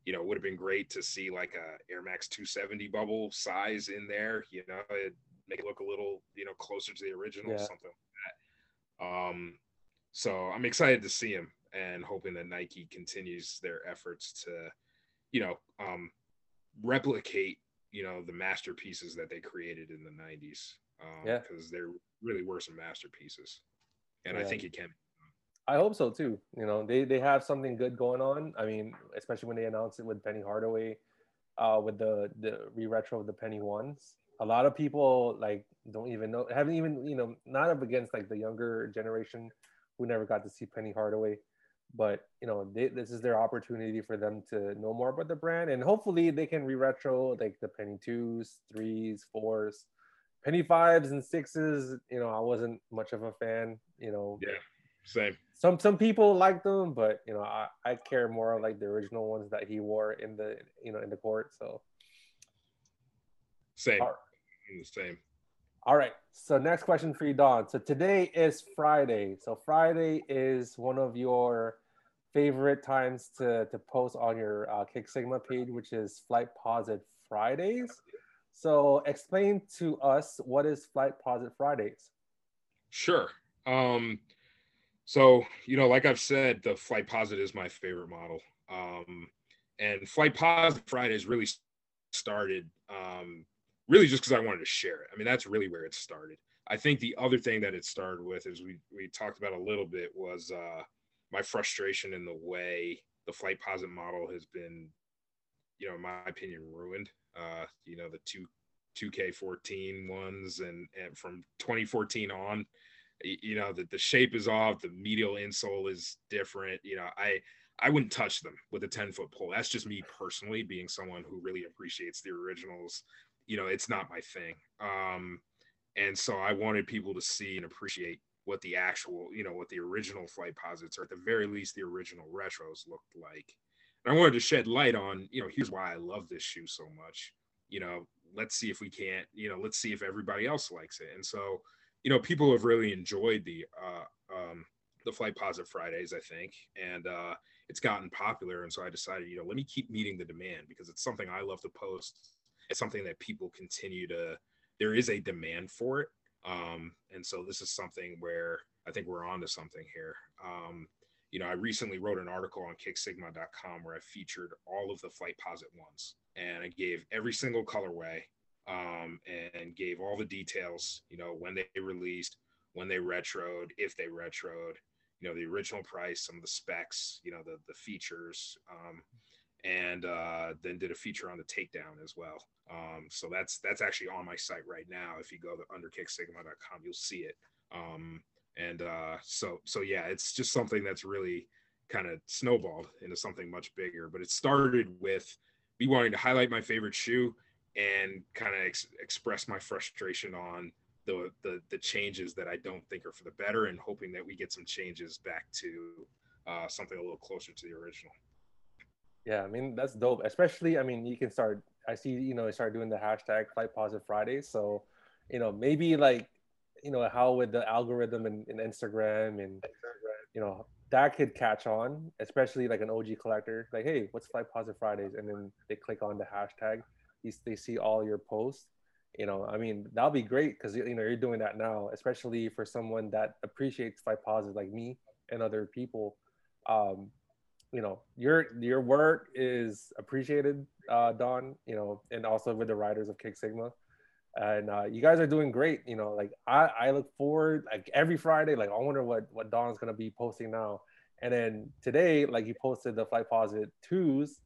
you know, it would have been great to see like a Air Max two seventy bubble size in there. You know, it'd make it look a little, you know, closer to the original, yeah. something like that. Um, So I'm excited to see him, and hoping that Nike continues their efforts to, you know, um, replicate, you know, the masterpieces that they created in the nineties. Um, yeah. Because there really were some masterpieces, and yeah. I think it can. I hope so too. You know, they, they have something good going on. I mean, especially when they announced it with Penny Hardaway, uh, with the, the re-retro of the Penny Ones. a lot of people like don't even know, haven't even, you know, not up against like the younger generation who never got to see Penny Hardaway, but you know, they, this is their opportunity for them to know more about the brand, and hopefully they can re-retro like the Penny twos, threes, fours, Penny fives and sixes. You know, I wasn't much of a fan, you know. Yeah, same. Some some people like them, but you know, I, I care more like the original ones that he wore in the, you know, in the court. So same, all right. same. All right. So next question for you, Don. So today is Friday. So Friday is one of your favorite times to to post on your uh, Kick Sigma page, which is Flightposite Fridays. So explain to us, what is Flightposite Fridays? Sure. Um, So, you know, like I've said, the Flightposite is my favorite model. Um, and Flightposite Fridays really started um, really just because I wanted to share it. I mean, that's really where it started. I think the other thing that it started with is we, we talked about a little bit was uh, my frustration in the way the Flightposite model has been, you know, in my opinion, ruined. Uh, you know, the two, 2K14 ones and, and from twenty fourteen on. You know, that the shape is off, the medial insole is different. You know, I I wouldn't touch them with a ten-foot pole. That's just me personally, being someone who really appreciates the originals. You know, it's not my thing. Um, and so I wanted people to see and appreciate what the actual, you know, what the original Flightposites, or at the very least the original retros, looked like. And I wanted to shed light on, you know, here's why I love this shoe so much. You know, let's see if we can't, you know, let's see if everybody else likes it. And so, you know, people have really enjoyed the uh, um, the Flightposite Fridays, I think, and uh, it's gotten popular. And so I decided, you know, let me keep meeting the demand, because it's something I love to post. It's something that people continue to, there is a demand for it. Um, and so this is something where I think we're on to something here. Um, you know, I recently wrote an article on Kick Sigma dot com where I featured all of the Flightposite ones, and I gave every single colorway. Um, and gave all the details, you know, when they released, when they retroed, if they retroed, you know, the original price, some of the specs, you know, the the features, um, and uh, then did a feature on the takedown as well. Um, so that's that's actually on my site right now. If you go to under Kick Sigma dot com, you'll see it. Um, and uh, so so yeah, it's just something that's really kind of snowballed into something much bigger. But it started with me wanting to highlight my favorite shoe and kind of ex- express my frustration on the, the the changes that I don't think are for the better, and hoping that we get some changes back to uh, something a little closer to the original. Yeah, I mean, that's dope. Especially, I mean, you can start, I see, you know, start doing the hashtag Flightposite Fridays. So, you know, maybe like, you know, how with the algorithm and, and Instagram and, you know, that could catch on, especially like an O G collector, like, hey, what's Flightposite Fridays? And then they click on the hashtag. They see all your posts, you know. I mean, that'll be great, because you know you're doing that now, especially for someone that appreciates Flightposite like me and other people. Um, you know, your your work is appreciated, uh, Don. You know, and also with the writers of Kick Sigma, and uh, you guys are doing great. You know, like I, I look forward like every Friday. Like I wonder what what Don's gonna be posting now. And then today, like you posted the Flightposite twos.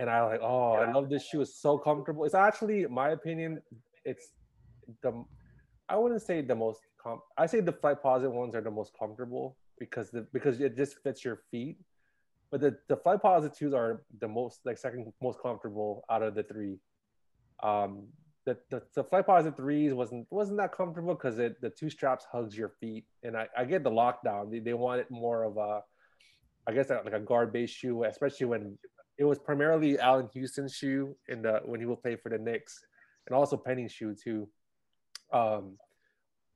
And I like, oh, I love this shoe. It's so comfortable. It's actually, in my opinion, it's the, I wouldn't say the most, com- I say the Flightposite ones are the most comfortable because the because it just fits your feet. But the, the Flightposite twos are the most, like second most comfortable out of the three. Um, the, the, the Flightposite threes wasn't wasn't that comfortable because it the two straps hugs your feet. And I, I get the lockdown. They, they want it more of a, I guess like a guard-based shoe, especially when, it was primarily Allen Houston's shoe in the when he would play for the Knicks, and also Penny's shoe too. Um,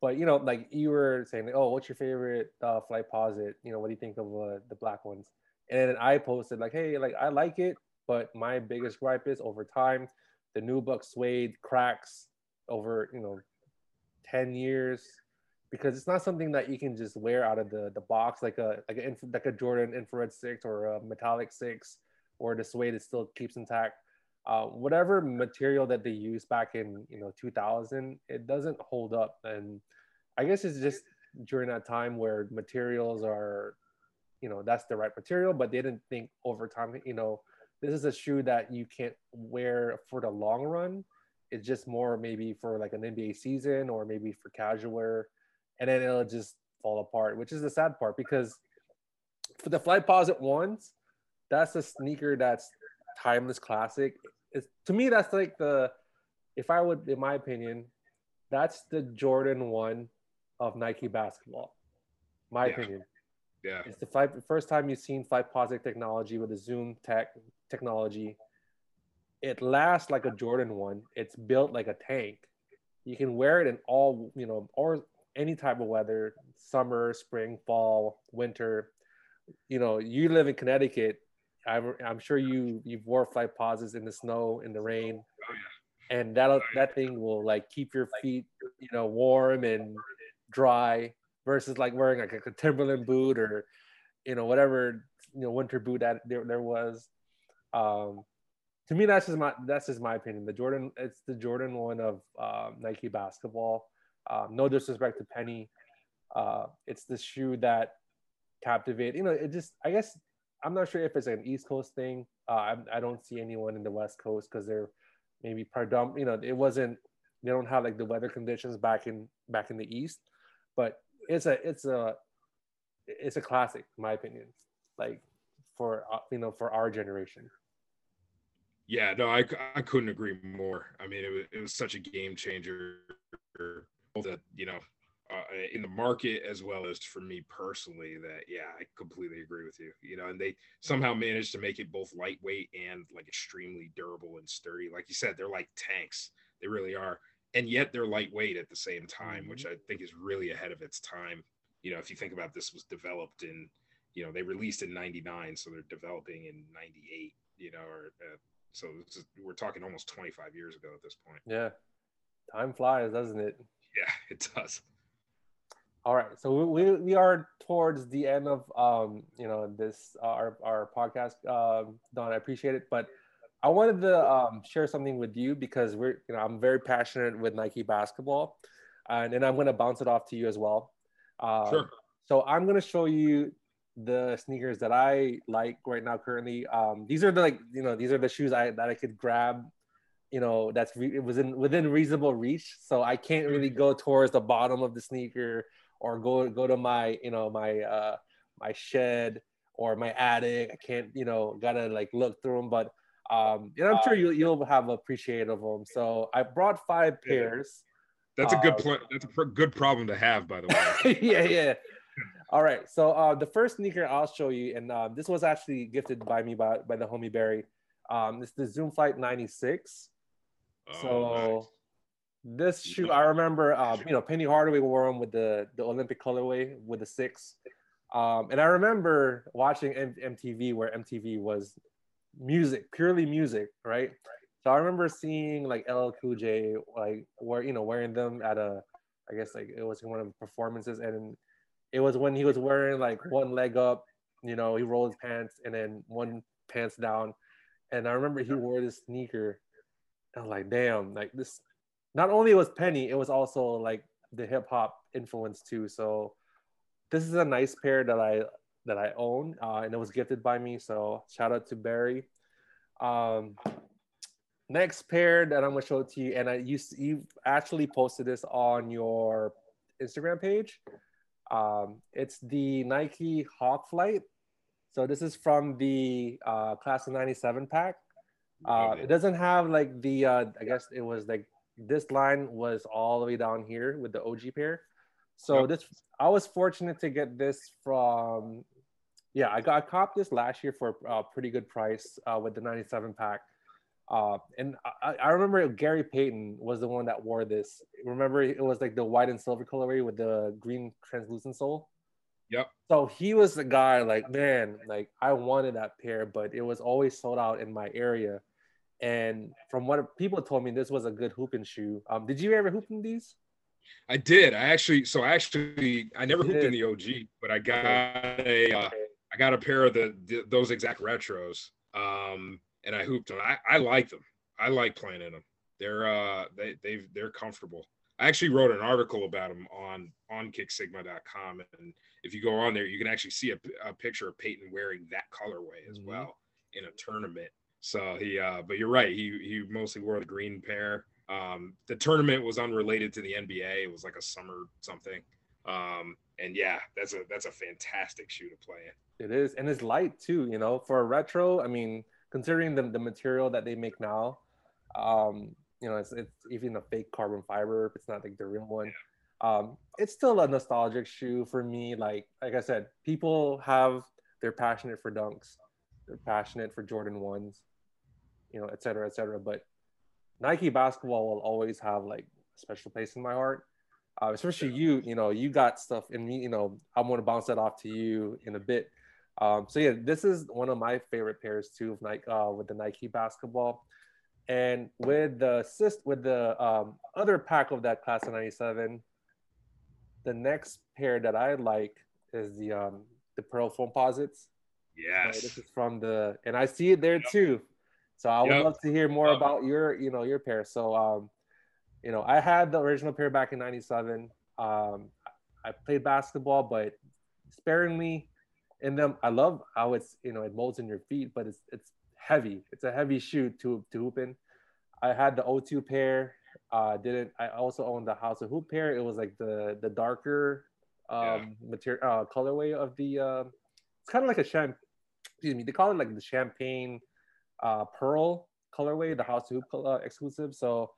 but you know, like you were saying, oh, what's your favorite uh, Flightposite? You know, what do you think of uh, the black ones? And then I posted like, hey, like I like it, but my biggest gripe is over time, the new buck suede cracks over you know ten years, because it's not something that you can just wear out of the the box like a like a like a Jordan infrared six or a metallic six. Or the suede that still keeps intact. Uh, whatever material that they used back in, you know, two thousand, it doesn't hold up. And I guess it's just during that time where materials are, you know, that's the right material, but they didn't think over time, you know, this is a shoe that you can't wear for the long run. it's just more maybe for like an N B A season or maybe for casual wear, and then it'll just fall apart, which is the sad part, because for the Flightposite ones, that's a sneaker that's timeless, classic. It's, to me, that's like the, if I would, in my opinion, that's the Jordan one of Nike basketball. My yeah. opinion. Yeah. It's the flight, first time you've seen Flightposite technology with the Zoom tech technology. It lasts like a Jordan one. It's built like a tank. You can wear it in all, you know, or any type of weather, summer, spring, fall, winter. You know, you live in Connecticut. I'm, I'm sure you, you've wore Flightposites in the snow, in the rain. Oh, yeah. And that'll, that thing will like keep your feet, you know, warm and dry versus like wearing like a Timberland boot or, you know, whatever, you know, winter boot that there, there was. Um, To me, that's just my that's just my opinion. The Jordan, it's the Jordan one of uh, Nike basketball. Uh, no disrespect to Penny, uh, it's the shoe that captivated. You know, it just I guess I'm not sure if it's an East Coast thing. Uh, I, I don't see anyone in the West Coast because they're maybe predominant. You know, it wasn't they don't have like the weather conditions back in back in the East. But it's a it's a it's a classic, in my opinion. Like for uh, you know for our generation. Yeah, no, I, I couldn't agree more. I mean, it was, it was such a game changer, both that, you know, uh, in the market as well as for me personally. That yeah, I completely agree with you. You know, and they somehow managed to make it both lightweight and like extremely durable and sturdy. Like you said, they're like tanks. They really are, and yet they're lightweight at the same time, which I think is really ahead of its time. You know, if you think about this, was developed in, you know, they released in ninety-nine, so they're developing in ninety-eight. You know, or uh, So just, we're talking almost twenty-five years ago at this point. Yeah. Time flies, doesn't it? Yeah, it does. All right. So we we are towards the end of, um you know, this, uh, our, our podcast. Um, Don, I appreciate it. But I wanted to um, share something with you because we're, you know, I'm very passionate with Nike basketball. And, and I'm going to bounce it off to you as well. Uh, sure. So I'm going to show you the sneakers that I like right now currently. Um these are the, like, you know, these are the shoes I that I could grab, you know, that's re- it was in within reasonable reach, so I can't really go towards the bottom of the sneaker or go go to my, you know, my uh my shed or my attic. I can't, you know, gotta like look through them. But um and I'm sure you, you'll have appreciated of them. So I brought five pairs. That's a good plan. That's a pr- good problem to have, by the way. yeah yeah All right, so uh, the first sneaker I'll show you, and uh, this was actually gifted by me by, by the homie Barry. Um, it's the Zoom Flight ninety-six. Oh, so nice. This shoe, I remember, uh, you know, Penny Hardaway wore them with the, the Olympic colorway with the six. Um, and I remember watching M- MTV where M T V was music, purely music, right? So I remember seeing like L L Cool J, like, where, you know, wearing them at a, I guess like it was one of the performances, and it was when he was wearing like one leg up, you know, he rolled his pants and then one pants down. And I remember he wore this sneaker. I was like, damn, like this, not only was Penny, it was also like the hip hop influence too. So this is a nice pair that I, that I own, uh, and it was gifted by me. So shout out to Barry. Um, next pair that I'm gonna show to you. And I you, you actually posted this on your Instagram page. Um, it's the Nike Hawk Flight. So this is from the uh, class of ninety-seven pack. Uh, it doesn't have like the, uh, I guess it was like, this line was all the way down here with the O G pair. So this, I was fortunate to get this from, yeah, I got I copped this last year for a pretty good price uh, with the ninety-seven pack. Uh, and I, I remember Gary Payton was the one that wore this. Remember, it was like the white and silver colorway with the green translucent sole. Yep. So he was the guy, like, man, like I wanted that pair, but it was always sold out in my area. And from what people told me, this was a good hooping shoe. Um, did you ever hoop in these? I did. I actually, so actually, I never hooped in the O G, but I got okay. a, uh, okay. I got a pair of the, the those exact retros. Um. And I hooped them. I, I like them. I like playing in them. They're uh they they've they're comfortable. I actually wrote an article about them on on Kick Sigma dot com, and if you go on there, you can actually see a, a picture of Peyton wearing that colorway as mm-hmm. well in a tournament. So he uh but you're right. He he mostly wore the green pair. Um, the tournament was unrelated to the N B A. It was like a summer something. Um, and yeah, that's a, that's a fantastic shoe to play in. It is. And it's light too, you know, for a retro. I mean, considering the, the material that they make now, um, you know, it's, it's even a fake carbon fiber. It's not like the real one. Yeah. Um, it's still a nostalgic shoe for me. Like, like I said, people have, they're passionate for dunks. They're passionate for Jordan ones, you know, et cetera, et cetera. But Nike basketball will always have like a special place in my heart. Uh, especially you, you know, you got stuff in me, you know, I'm going to bounce that off to you in a bit. Um, so yeah, this is one of my favorite pairs too, of Nike, uh, with the Nike basketball. And with the with the um, other pack of that class of ninety-seven, the next pair that I like is the um, the Pearl Foamposites. Yes. So this is from the, and I see it there yep. too. So I would yep. love to hear more yep. about your, you know, your pair. So, um, you know, I had the original pair back in ninety-seven. Um, I played basketball, but sparingly in them. I love how it's, you know, it molds in your feet, but it's it's heavy. It's a heavy shoe to, to hoop in. I had the O two pair. Uh, didn't I also owned the House of Hoop pair? It was like the the darker um, yeah. material uh, colorway of the. Uh, it's kind of like a champ. Excuse me. They call it like the champagne uh, pearl colorway, the House of Hoop uh, exclusive. So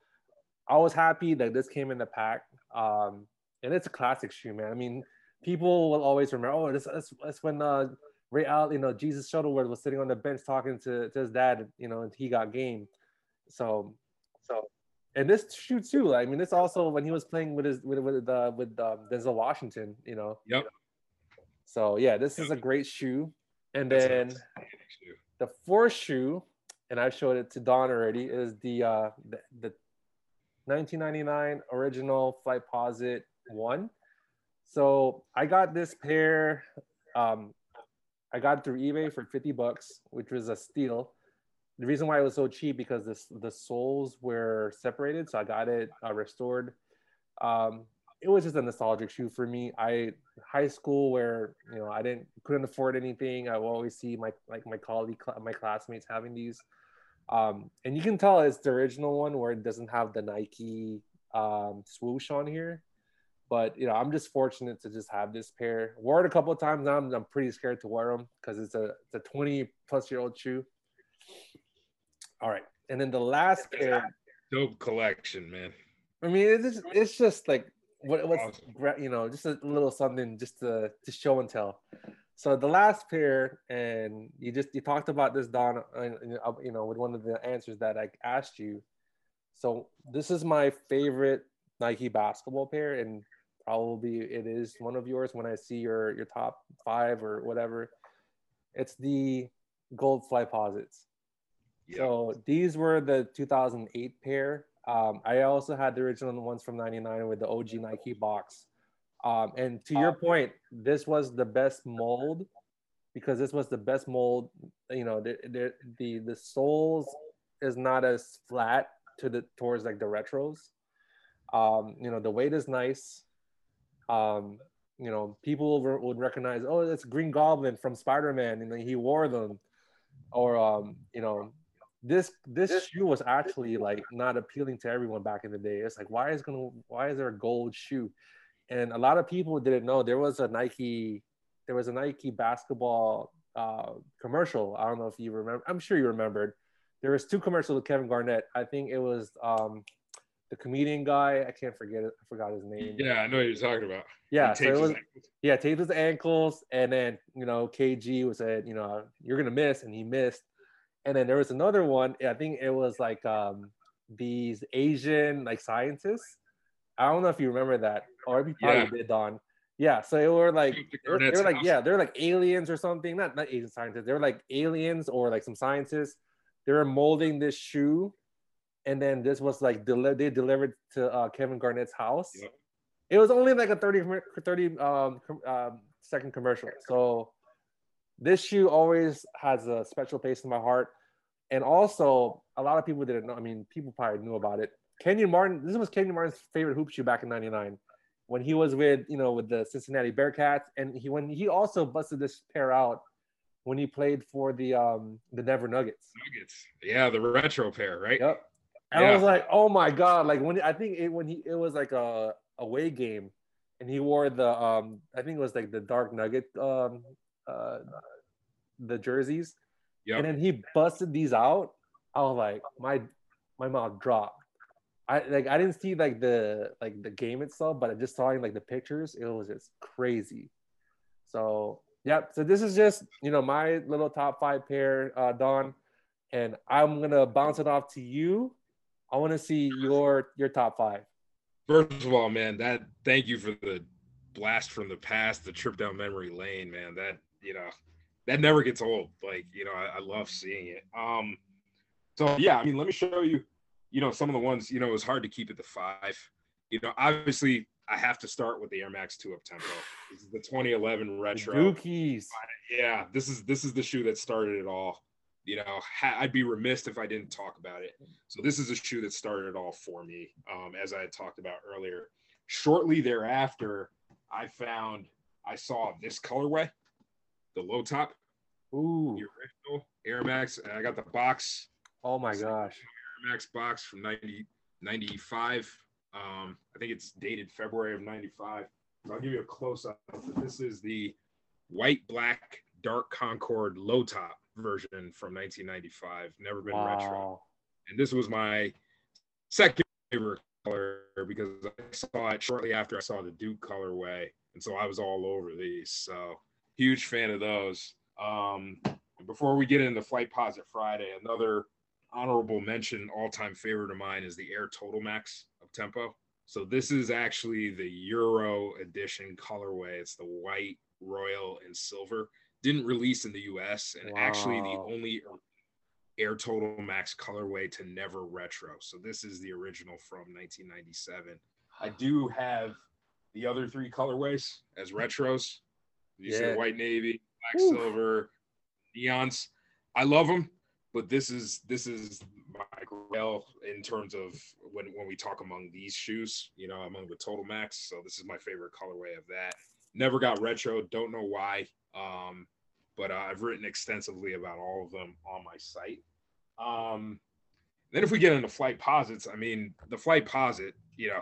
I was happy that this came in the pack, um, and it's a classic shoe, man. I mean, people will always remember. Oh, this that's when uh, Ray Allen, you know, Jesus Shuttleworth was sitting on the bench talking to, to his dad, you know, and he got game. So, so. And this shoe too. I mean, it's also when he was playing with his with with the uh, with um, Denzel Washington, you know. Yep. So yeah, this yep. is a great shoe. And that's then shoe. The fourth shoe, and I showed it to Don already, is the uh, the, the nineteen ninety-nine original Flightposite one. So I got this pair. Um, I got it through eBay for fifty bucks, which was a steal. The reason why it was so cheap because this the soles were separated, so I got it uh, restored. Um, it was just a nostalgic shoe for me. I high school where you know I didn't couldn't afford anything. I will always see my like my colleague my classmates having these, um, and you can tell it's the original one where it doesn't have the Nike um, swoosh on here. But you know I'm just fortunate to just have this pair. Wore it a couple of times now. I'm, I'm pretty scared to wear them because it's a it's a twenty plus year old shoe. All right, and then the last pair. Dope collection, man. I mean, it's just, it's just like what what's awesome. You know, just a little something just to to show and tell. So the last pair, and you just you talked about this, Don, you know, with one of the answers that I asked you. So this is my favorite Nike basketball pair, and probably it is one of yours when I see your your top five or whatever. It's the Gold Flightposites. Yep. So these were the two thousand eight pair. Um, I also had the original ones from ninety-nine with the O G Nike box. Um, and to your point, this was the best mold because this was the best mold. You know, the the the, the soles is not as flat to the towards like the retros. Um, you know, the weight is nice. Um, you know, people re- would recognize, oh, that's Green Goblin from Spider-Man, and then he wore them. Or um, you know. This this shoe was actually like not appealing to everyone back in the day. It's like why is gonna why is there a gold shoe? And a lot of people didn't know there was a Nike there was a Nike basketball uh, commercial. I don't know if you remember. I'm sure you remembered. There was two commercials with Kevin Garnett. I think it was um, the comedian guy. I can't forget it. I forgot his name. Yeah, I know what you're talking about. Yeah, so it was yeah taped his ankles, and then you know K G was said you know you're gonna miss, and he missed. And then there was another one. I think it was like um, these Asian like scientists. I don't know if you remember that, or if you probably yeah. did, Don. Yeah. So they were like, they were, they were like, yeah, they're like aliens or something. Not not Asian scientists. They were like aliens or like some scientists. They were molding this shoe, and then this was like deli- they delivered to uh, Kevin Garnett's house. Yeah. It was only like a thirty um, um, second commercial. So. This shoe always has a special place in my heart. And also, a lot of people didn't know. I mean, people probably knew about it. Kenyon Martin, this was Kenyon Martin's favorite hoop shoe back in ninety-nine when he was with, you know, with the Cincinnati Bearcats. And he when he also busted this pair out when he played for the um, the Denver Nuggets. Nuggets. Yeah, the retro pair, right? Yep. And yeah. I was like, oh my God. Like when, I think it, when he, it was like a away game and he wore the, um, I think it was like the Dark Nugget, um, uh, the jerseys. Yep. And then he busted these out. I was like, my, my mouth dropped. I like, I didn't see like the, like the game itself, but I just saw like the pictures. It was just crazy. So, yep. So this is just, you know, my little top five pair, uh, Don, and I'm going to bounce it off to you. I want to see your, your top five. First of all, man, that, thank you for the blast from the past, the trip down memory lane, man, that, you know, that never gets old. Like, you know, I, I love seeing it. Um, so yeah, I mean, let me show you, you know, some of the ones, you know, it was hard to keep it to five, you know, obviously I have to start with the Air Max two Uptempo. This is the twenty eleven retro. Dookies. Yeah. This is, this is the shoe that started it all. You know, ha- I'd be remiss if I didn't talk about it. So this is a shoe that started it all for me. Um, as I had talked about earlier, shortly thereafter, I found, I saw this colorway, the low top, ooh, the original Air Max. And I got the box. Oh my gosh. Air Max box from ninety, ninety-five. Um, I think it's dated February of ninety-five. So I'll give you a close up. This is the white, black, dark Concord low top version from nineteen ninety-five. Never been wow. retro. And this was my second favorite color because I saw it shortly after I saw the Duke colorway. And so I was all over these. So huge fan of those. Um, before we get into Flightposite Friday, another honorable mention, all-time favorite of mine is the Air Total Max Uptempo. So this is actually the Euro edition colorway. It's the white, royal, and silver. Didn't release in the U S and wow. actually the only Air Total Max colorway to never retro. So this is the original from nineteen ninety-seven. I do have the other three colorways as retros. You yeah. see the white navy, black Ooh. Silver, neons. I love them, but this is this is my grail in terms of when when we talk among these shoes, you know, among the Total Max. So this is my favorite colorway of that. Never got retro, don't know why. Um, but uh, I've written extensively about all of them on my site. Um, then if we get into Flightposits, I mean, the Flightposit, you know,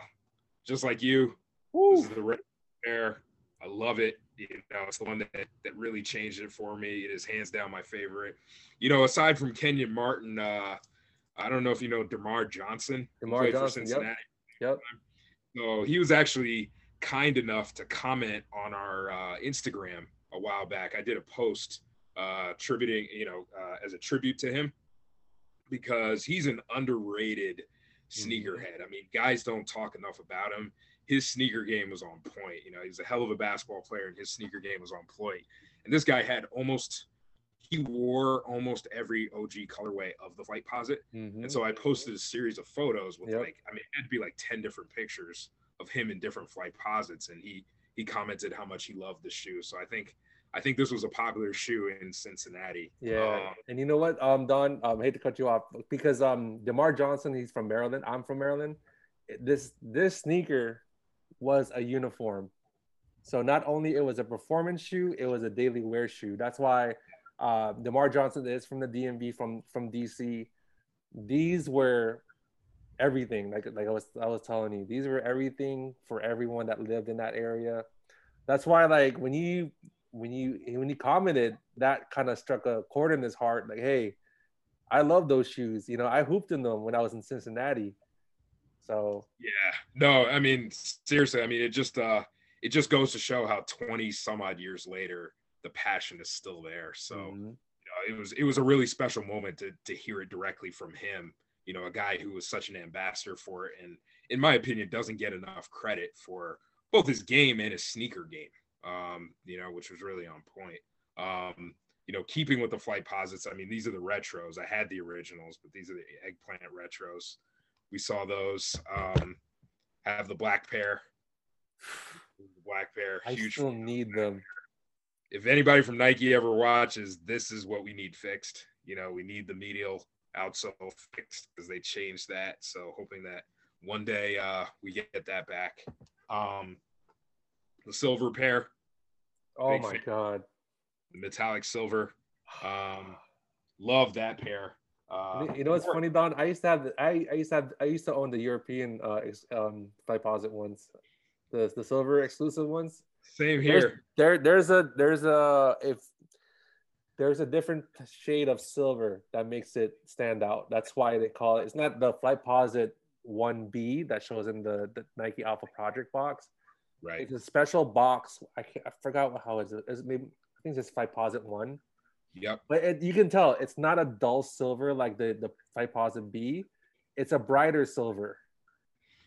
just like you, Ooh. This is the red pair. I love it. You know, it's the one that, that really changed it for me. It is hands down my favorite. You know, aside from Kenyon Martin, uh, I don't know if you know DeMar Johnson. DeMar Johnson, for Cincinnati. Yep. yep. So he was actually kind enough to comment on our uh, Instagram a while back. I did a post uh, tributing, you know, uh, as a tribute to him because he's an underrated mm-hmm. sneakerhead. I mean, guys don't talk enough about him. His sneaker game was on point. You know, he's a hell of a basketball player and his sneaker game was on point. And this guy had almost, he wore almost every O G colorway of the Flightposite. Mm-hmm. And so I posted a series of photos with yep. like, I mean, it had to be like ten different pictures of him in different Flightposits. And he, he commented how much he loved the shoe. So I think, I think this was a popular shoe in Cincinnati. Yeah. Um, and you know what, um, Don, um, I hate to cut you off because um, DeMar Johnson, he's from Maryland. I'm from Maryland. This, this sneaker was a uniform. So not only it was a performance shoe, it was a daily wear shoe. That's why uh, DeMar Johnson is from the D M V, from, from D C. These were everything. Like like I was I was telling you, these were everything for everyone that lived in that area. That's why like when you when you when you commented, that kind of struck a chord in his heart. Like, hey, I love those shoes. You know, I hooped in them when I was in Cincinnati. So yeah, no, I mean seriously, I mean it just uh it just goes to show how twenty some odd years later the passion is still there. So mm-hmm. you know, it was it was a really special moment to to hear it directly from him. You know, a guy who was such an ambassador for it and, in my opinion, doesn't get enough credit for both his game and his sneaker game, um, you know, which was really on point. Um, you know, keeping with the Flightposits, I mean, these are the retros. I had the originals, but these are the eggplant retros. We saw those. Um, have the black pair. The black pair. I huge still need them. Pair. If anybody from Nike ever watches, this is what we need fixed. You know, we need the medial outsole fixed because they changed that. So hoping that one day uh we get that back. Um the silver pair, oh my fan. God, the metallic silver, um love that pair. Uh, you know what's funny, Don? I used to have, I, I used to have, I used to own the European uh, um, Flightposite ones, the the silver exclusive ones. Same here. There's, there, there's a, there's a, if there's a different shade of silver that makes it stand out. That's why they call it. It's not the Flightposite one B that shows in the, the Nike Alpha Project box. Right. It's a special box. I can't, I forgot how it is. It's maybe, I think it's Flightposite one. Yep. But it, you can tell it's not a dull silver like the, the Flightposite B. It's a brighter silver.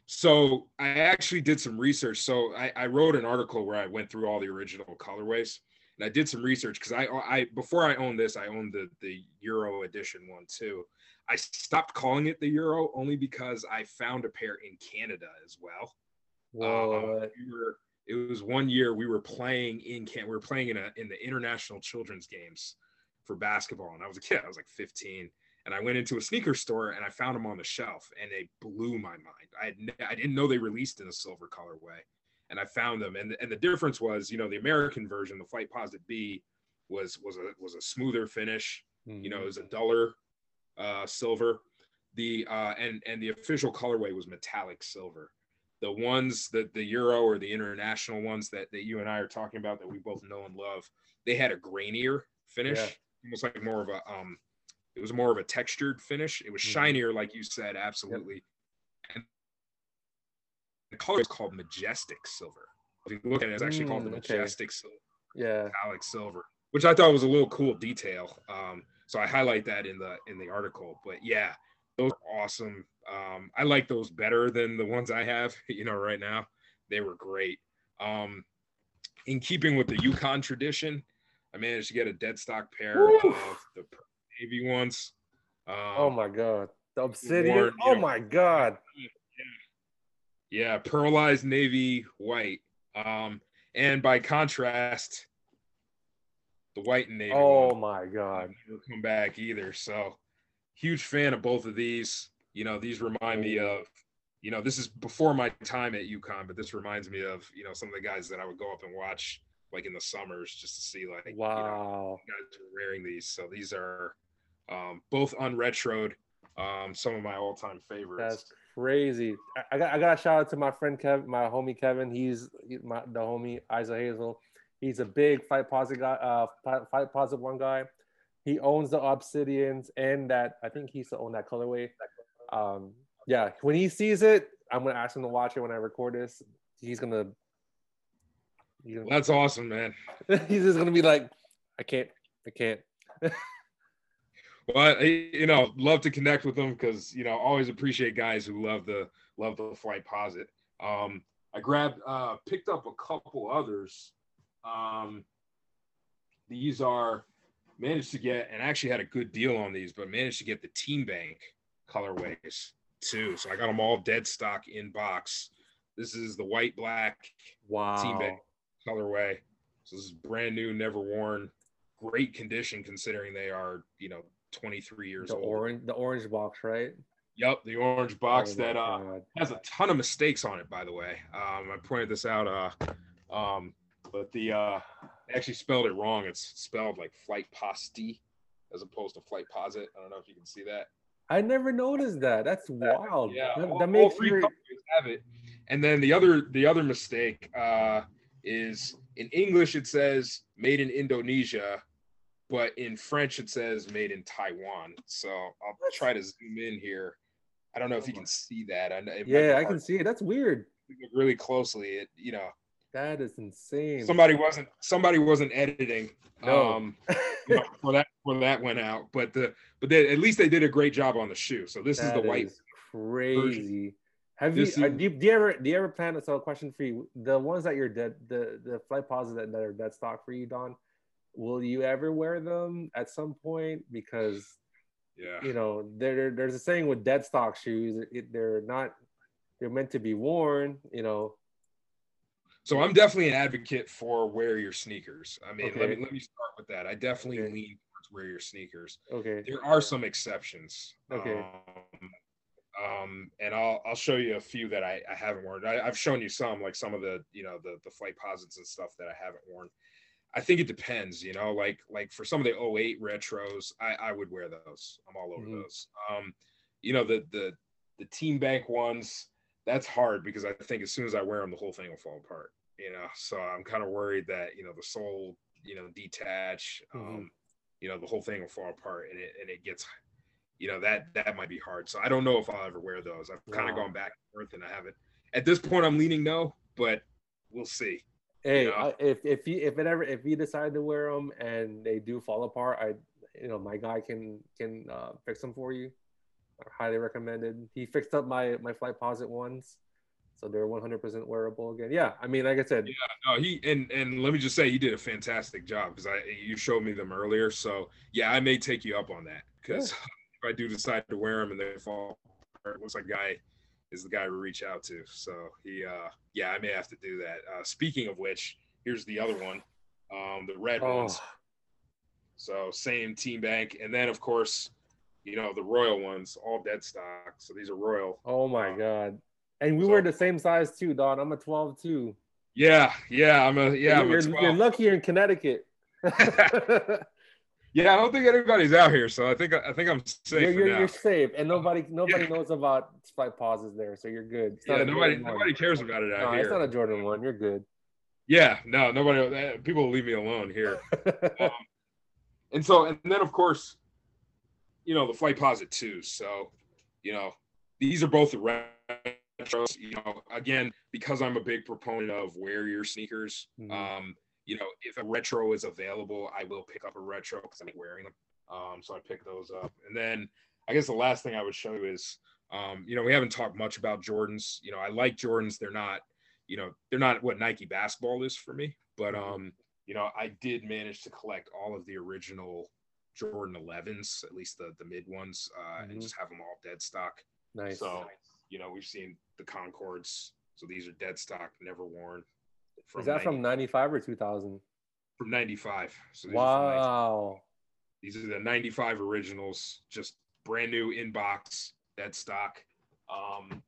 So I actually did some research. So I, I wrote an article where I went through all the original colorways. And I did some research because I, I before I owned this, I owned the, the Euro edition one too. I stopped calling it the Euro only because I found a pair in Canada as well. Whoa. Um, we were, it was one year we were playing in Can. We were playing in, a, in the international children's games for basketball, and I was a kid. I was like fifteen, and I went into a sneaker store and I found them on the shelf, and they blew my mind. I had ne- I didn't know they released in a silver colorway, and I found them. And and the difference was, you know, the American version, the Flightposite B, was was a was a smoother finish. Mm-hmm. You know, it was a duller uh, silver. The uh, and and the official colorway was metallic silver. The ones that the Euro or the international ones that that you and I are talking about that we both know and love, they had a grainier finish. Yeah. Almost like more of a um it was more of a textured finish. It was shinier, like you said. Absolutely. Yep. And the color is called majestic silver. If you look at it, it's actually mm, called the majestic okay. silver. Yeah, metallic silver, which I thought was a little cool detail. Um so I highlight that in the in the article. But yeah, those are awesome. um I like those better than the ones I have, you know, right now. They were great. Um in keeping with the Yukon tradition, I managed to get a dead stock pair Woo! Of the navy ones. Um, oh my god, the obsidian! Worn, oh know, my god, yeah, pearlized navy white. Um, and by contrast, the white and navy. Oh one, my god, never come back either. So, huge fan of both of these. You know, these remind me of, you know, this is before my time at UConn, but this reminds me of, you know, some of the guys that I would go up and watch, like in the summers, just to see, like, wow, you know, guys are wearing these. So these are um, both unretroed. Um, some of my all-time favorites. That's crazy. I, I got I got a shout out to my friend Kevin, my homie Kevin. He's he, my the homie Isaac Hazel. He's a big Flightposite guy, uh, Flightposite one guy. He owns the Obsidians and that, I think he used to own that colorway. Um, yeah, when he sees it, I'm gonna ask him to watch it when I record this. He's gonna. You know, that's awesome, man. He's just gonna be like, I can't, I can't. Well, I, you know, love to connect with them because, you know, always appreciate guys who love the love the Flightposite. Um, I grabbed, uh, picked up a couple others. Um, these are managed to get, and actually had a good deal on these, but managed to get the Team Bank colorways too. So I got them all dead stock in box. This is the white black wow. Team Bank colorway. So this is brand new, never worn, great condition considering they are, you know, twenty-three years the old. Orange, the orange box, right? Yep, the orange box oh, that uh, has a ton of mistakes on it, by the way. Um, I pointed this out, uh, um, but the uh, I actually spelled it wrong. It's spelled like Flightposite as opposed to Flightposite. I don't know if you can see that. I never noticed that. That's wild. Yeah, that, all, that makes all three your... companies have it. And then the other the other mistake. Uh, is in English it says made in Indonesia, but in French it says made in Taiwan. So I'll try to zoom in here. I don't know if you can see that. I know it yeah, I can see it. That's weird. Look really closely. It, you know, that is insane. Somebody wasn't somebody wasn't editing. No. Um, you know, before that before that went out, but the but they, at least they did a great job on the shoe. So this that is the white is crazy. Version. Have this you, is, do you do you ever do you ever plan to sell a question for you? The ones that you're dead, the the Flightposite that are dead stock for you, Don. Will you ever wear them at some point? Because, yeah, you know, there there's a saying with dead stock shoes, it, they're not they're meant to be worn, you know. So I'm definitely an advocate for wear your sneakers. I mean, okay. let me let me start with that. I definitely okay. lean towards wear your sneakers. Okay. There are some exceptions. Okay. Um, Um, and I'll I'll show you a few that I, I haven't worn. I, I've shown you some, like some of the, you know, the the Flightposites and stuff that I haven't worn. I think it depends, you know, like, like for some of the oh eight retros, I, I would wear those. I'm all over mm-hmm. those. Um, you know, the, the, the team bank ones, that's hard because I think as soon as I wear them, the whole thing will fall apart, you know? So I'm kind of worried that, you know, the sole, you know, detach, mm-hmm. um, you know, the whole thing will fall apart and it, and it gets, you know, that, that might be hard. So I don't know if I'll ever wear those. I've kind of wow. gone back and forth and I haven't. At this point, I'm leaning no, but we'll see. Hey, yeah. if if you if it ever if you decide to wear them and they do fall apart, I you know my guy can can uh, fix them for you. I highly recommended. He fixed up my my Flightposite ones, so they're one hundred percent wearable again. Yeah, I mean, like I said. Yeah, no, he and and let me just say he did a fantastic job because I you showed me them earlier. So yeah, I may take you up on that because yeah. if I do decide to wear them and they fall apart, it looks like guy. is the guy we reach out to. So he, uh, yeah, I may have to do that. Uh, speaking of which, here's the other one, um, the red oh. ones. So same team bank. And then of course, you know, the Royal ones, all dead stock. So these are Royal. Oh my um, God. And we so, were the same size too, Don. I'm a twelve too. Yeah. Yeah. I'm a, yeah. You're, I'm a twelve. You're lucky you're in Connecticut. Yeah, I don't think anybody's out here, so I think I think I'm safe. You're, you're, now. You're safe, and nobody nobody yeah. knows about flight pauses there, so you're good. It's yeah, nobody nobody cares about it out no, here. It's not a Jordan one. You're good. Yeah, no, nobody. People will leave me alone here. um, and so, and then of course, you know the Flightposite two. So, you know, these are both the retros. You know, again, because I'm a big proponent of wear your sneakers. Mm-hmm. Um, You know, if a retro is available, I will pick up a retro because I'm wearing them. Um, so I pick those up. And then I guess the last thing I would show you is, um, you know, we haven't talked much about Jordans. You know, I like Jordans. They're not, you know, they're not what Nike basketball is for me. But, um, you know, I did manage to collect all of the original Jordan elevens, at least the, the mid ones, uh, mm-hmm. and just have them all dead stock. Nice. So, you know, we've seen the Concords. So these are dead stock, never worn. Is that from ninety-five or two thousand? From ninety-five. So these wow. Are these are the ninety-five originals, just brand new in box, dead stock. Um,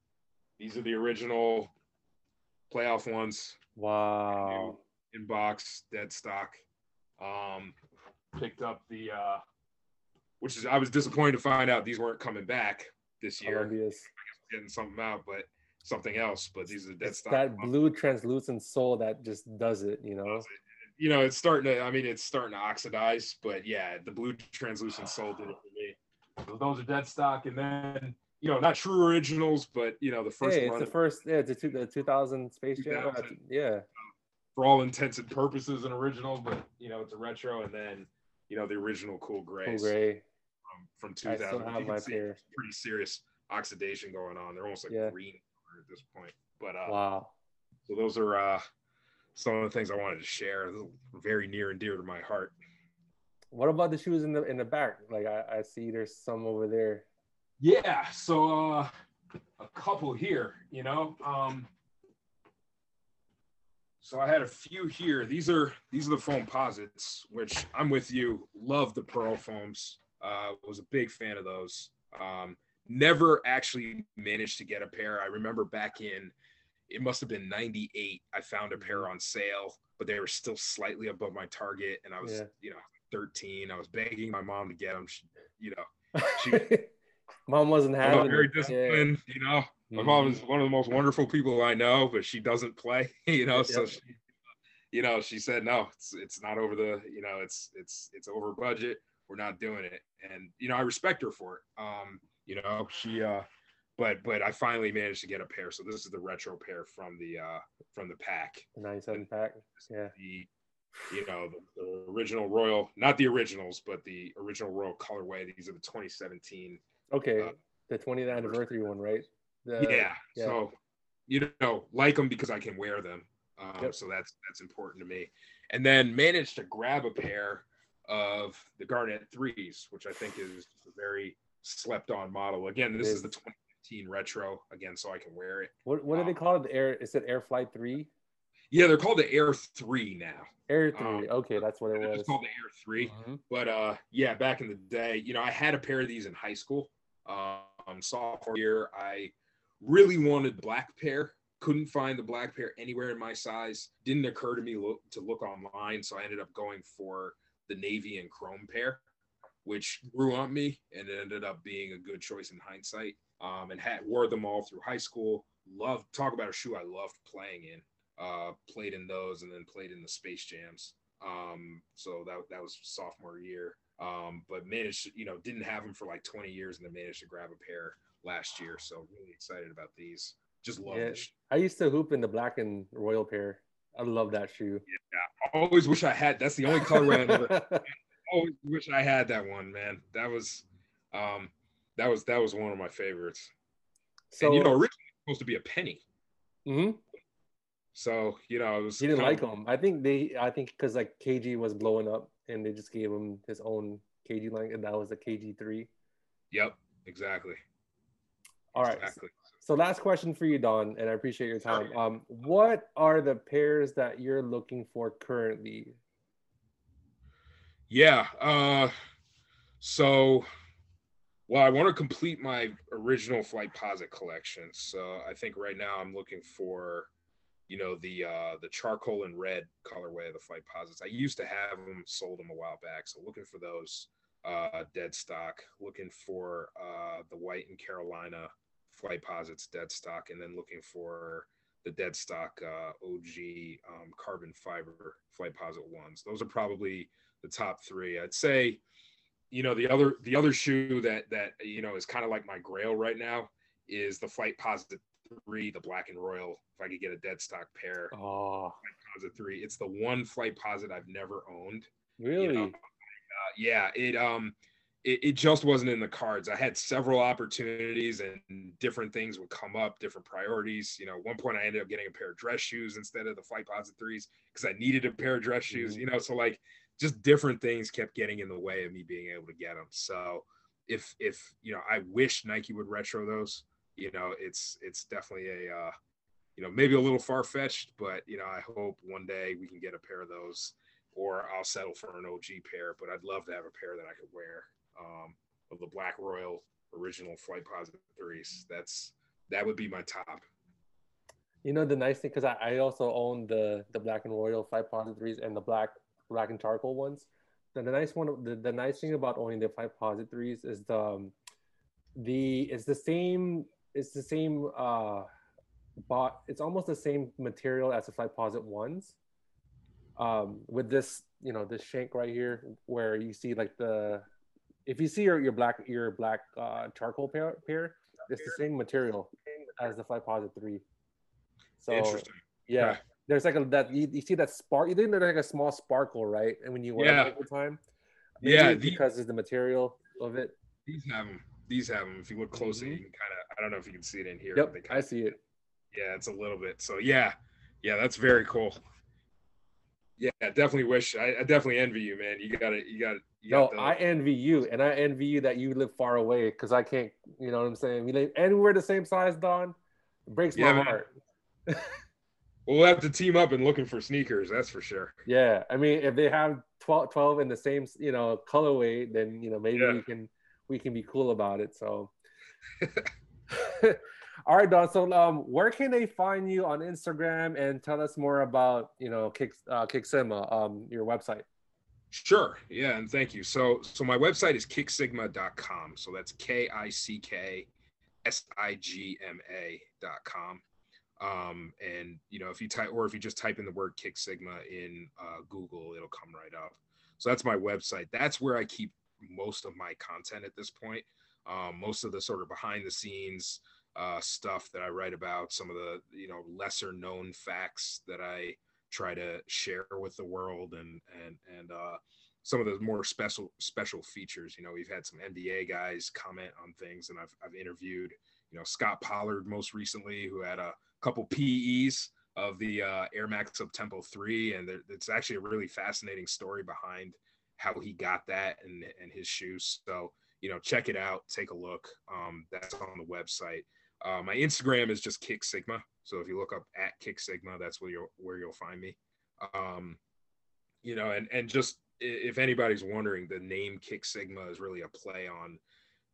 these are the original playoff ones. Wow. In box, dead stock. Um, picked up the, uh, which is, I was disappointed to find out these weren't coming back this year. Obvious. I guess we're getting something out, but. Something else, but these are dead stock. That blue translucent sole that just does it, you know. You know, it's starting to. I mean, it's starting to oxidize, but yeah, the blue translucent sole did it for me. Those are dead stock, and then you know, not true originals, but you know, the first. Hey, it's run the first. Yeah, it's the two thousand Space Jam. Yeah. For all intents and purposes, an original, but you know, it's a retro, and then you know, the original Cool Gray. Cool Gray. From, from two thousand. I still have my pair. Pretty serious oxidation going on. They're almost like yeah. green. At this point, but uh wow. So those are uh some of the things I wanted to share. Very near and dear to my heart. What about the shoes in the in the back? Like I, I see there's some over there. Yeah, so uh a couple here, you know. Um so I had a few here. These are these are the Foamposites, which I'm with you. Love the Pearl Foams. Uh was a big fan of those. Um Never actually managed to get a pair. I remember back in, it must have been ninety-eight, I found a pair on sale, but they were still slightly above my target. And I was, yeah. you know, thirteen. I was begging my mom to get them. She, you know, she, mom wasn't having it. Very disciplined, yeah. you know. My mm-hmm. mom is one of the most wonderful people I know, but she doesn't play, you know. So, yep. she, you know, she said, no, it's it's not over the, you know, it's, it's, it's over budget. We're not doing it. And, you know, I respect her for it. Um, You know, she, uh, but, but I finally managed to get a pair. So this is the retro pair from the, uh, from the pack. ninety-seven pack. Yeah. The, you know, the, the original Royal, not the originals, but the original Royal colorway. These are the twenty seventeen. Okay. Uh, the twentieth anniversary one, right? The, yeah. yeah. So, you know, like them because I can wear them. Um, yep. So that's, that's important to me. And then managed to grab a pair of the Garnett threes, which I think is a very slept on model. Again, this is. is the twenty fifteen retro again, so I can wear it. What what do um, they call it? The Air, is it Air Flight three? Yeah, they're called the Air three now. Air three. Um, okay, that's what it was. It's called the Air three. Uh-huh. But uh yeah, back in the day, you know, I had a pair of these in high school. Um sophomore year, I really wanted black pair. couldn't find the black pair anywhere in my size. Didn't occur to me lo- to look online, so I ended up going for the navy and chrome pair, which grew on me and it ended up being a good choice in hindsight. Um, and had, wore them all through high school. Loved, talk about a shoe I loved playing in. Uh, played in those and then played in the Space Jams. Um, so that that was sophomore year. Um, but managed, you know, didn't have them for like twenty years and then managed to grab a pair last year. So really excited about these. Just love yeah, this. I used to hoop in the black and royal pair. I love that shoe. Yeah, I always wish I had. That's the only colorway I never. I always wish I had that one, man. That was, um, that was that was one of my favorites. So, and you know, originally it was supposed to be a penny. Mm-hmm. So you know, it was. He didn't like of, them. I think they. I think because like K G was blowing up, and they just gave him his own K G line, and that was the K G three. Yep. Exactly. All right. Exactly. So last question for you, Don, and I appreciate your time. Um, what are the pairs that you're looking for currently? Yeah. Uh, so, well, I want to complete my original Flightposite collection. So I think right now I'm looking for, you know, the uh, the charcoal and red colorway of the Flightposites. I used to have them, sold them a while back. So looking for those uh, dead stock. Looking for uh, the white and Carolina Flightposite's dead stock, and then looking for the dead stock uh, O G um, carbon fiber Flightposite ones. Those are probably the top three. I'd say, you know, the other the other shoe that that you know is kind of like my grail right now is the Flightposite three, the black and royal. If I could get a dead stock pair, oh, Flightposite three. It's the one Flightposite I've never owned. Really? You know? uh, yeah. It um. It, it just wasn't in the cards. I had several opportunities and different things would come up, different priorities. You know, at one point I ended up getting a pair of dress shoes instead of the Flightposite threes because I needed a pair of dress shoes, you know, so like just different things kept getting in the way of me being able to get them. So if, if, you know, I wish Nike would retro those, you know, it's, it's definitely a, uh, you know, maybe a little far-fetched, but you know, I hope one day we can get a pair of those, or I'll settle for an O G pair, but I'd love to have a pair that I could wear. Um, of the black royal original Flightposite threes. That's that would be my top. You know, the nice thing, because I, I also own the the black and royal Flightposite threes and the black black and charcoal ones. The, the nice one, the, the nice thing about owning the Flightposite threes is the um, the it's the same it's the same uh, bot. It's almost the same material as the Flightposite ones. Um, with this, you know, this shank right here where you see like the. If you see your, your black your black uh, charcoal pair, pair, it's the same material as the Flightposite three. So interesting. Yeah, yeah, there's like a that you, you see that spark. You think there's like a small sparkle, right? And when you wear yeah. it all the time, maybe yeah, it's because these, it's the material of it. These have them. These have them. If you look closely, mm-hmm. you can kind of. I don't know if you can see it in here. Yep, I see it. Yeah, it's a little bit. So yeah, yeah, that's very cool. Yeah, I definitely wish. I, I definitely envy you, man. You got it. You got it. No, I envy you, and I envy you that you live far away because I can't, you know what I'm saying? We live, and we're the same size, Don. It breaks yeah, my man. heart. We'll have to team up and looking for sneakers, that's for sure. Yeah, I mean, if they have twelve, twelve in the same, you know, colorway, then, you know, maybe yeah. we can we can be cool about it, so. All right, Don, so um, where can they find you on Instagram, and tell us more about, you know, Kick, uh, KickSigma, um, your website? Sure. Yeah. And thank you. So, so my website is Kick Sigma dot com. So that's K I C K S I G M A dot com. Um, and you know, if you type, or if you just type in the word Kick Sigma in uh, Google, it'll come right up. So that's my website. That's where I keep most of my content at this point. Um, most of the sort of behind the scenes uh, stuff that I write about, some of the, you know, lesser known facts that I try to share with the world, and and and uh some of the more special special features. You know, we've had some N B A guys comment on things, and I've I've interviewed, you know, Scott Pollard most recently, who had a couple P Es of the uh Air Max Uptempo three, and there, it's actually a really fascinating story behind how he got that and and his shoes. So, you know, check it out, take a look. Um that's on the website. Uh, my Instagram is just Kick Sigma. So if you look up at Kick Sigma, that's where you'll, where you'll find me. Um, you know, and, and just if anybody's wondering, the name Kick Sigma is really a play on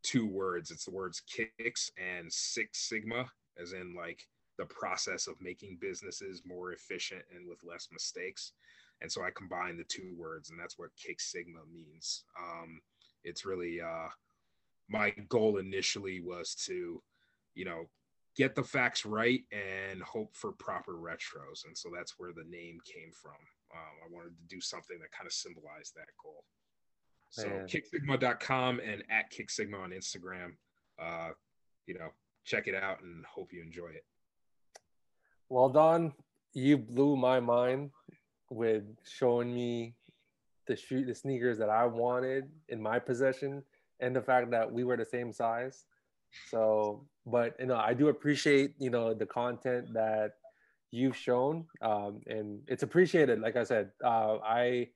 two words. It's the words kicks and Six Sigma, as in like the process of making businesses more efficient and with less mistakes. And so I combine the two words, and that's what Kick Sigma means. Um, it's really, uh, my goal initially was to, you know, get the facts right and hope for proper retros. And so that's where the name came from. Um, I wanted to do something that kind of symbolized that goal. So Man. Kick Sigma dot com and at KickSigma on Instagram, uh, you know, check it out and hope you enjoy it. Well, Don, you blew my mind with showing me the shoe, the sneakers that I wanted in my possession, and the fact that we were the same size. So, but, you know, I do appreciate, you know, the content that you've shown, um, and it's appreciated. Like I said, uh, I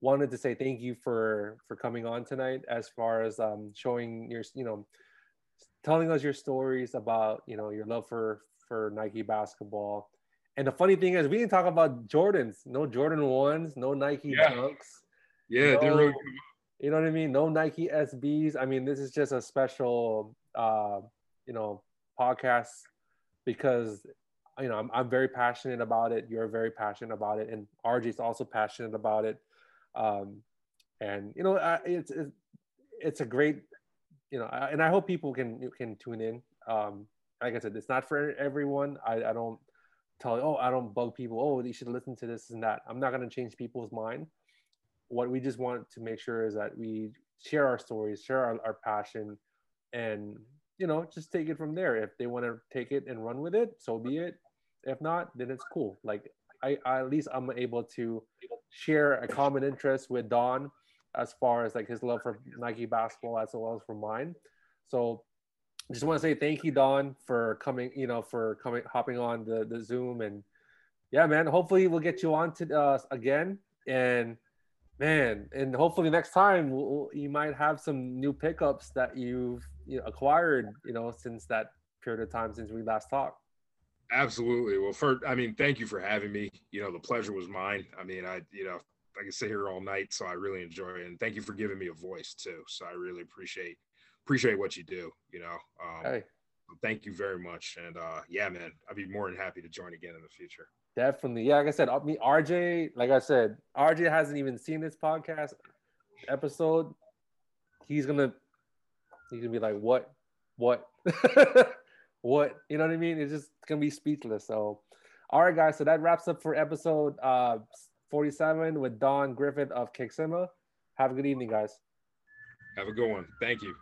wanted to say thank you for, for coming on tonight, as far as um, showing your, you know, telling us your stories about, you know, your love for, for Nike basketball. And the funny thing is, we didn't talk about Jordans. No Jordan ones, no Nike yeah. Dunks. Yeah, no, they're really cool. You know what I mean? No Nike S Bs. I mean, this is just a special, uh, you know, podcast, because, you know, I'm, I'm very passionate about it. You're very passionate about it. And R J's also passionate about it. Um, and, you know, I, it's, it's, it's a great, you know, I, and I hope people can, can tune in. Um, like I said, it's not for everyone. I, I don't tell, oh, I don't bug people. Oh, they should listen to this and that. I'm not going to change people's mind. What we just want to make sure is that we share our stories, share our, our passion, and, you know, just take it from there. If they want to take it and run with it, so be it. If not, then it's cool. Like, I, I at least I'm able to share a common interest with Don, as far as like his love for Nike basketball as well as for mine. So just want to say thank you, Don, for coming, you know, for coming, hopping on the, the Zoom. And yeah, man, hopefully we'll get you on to uh, again. And man, and hopefully next time we'll, you might have some new pickups that you've you know, acquired, you know, since that period of time since we last talked. Absolutely. Well, for I mean, thank you for having me. You know, the pleasure was mine. I mean, I you know, I can sit here all night, so I really enjoy it. And thank you for giving me a voice too. So I really appreciate appreciate what you do. You know, um, hey. Thank you very much. And uh, yeah, man, I'd be more than happy to join again in the future. Definitely. Yeah, like I said, I mean, R J, like I said, R J hasn't even seen this podcast episode. He's going to he's gonna be like, what? What? What? You know what I mean? It's just going to be speechless. So, all right, guys. So that wraps up for episode uh, forty-seven with Don Griffin of KickSigma. Have a good evening, guys. Have a good one. Thank you.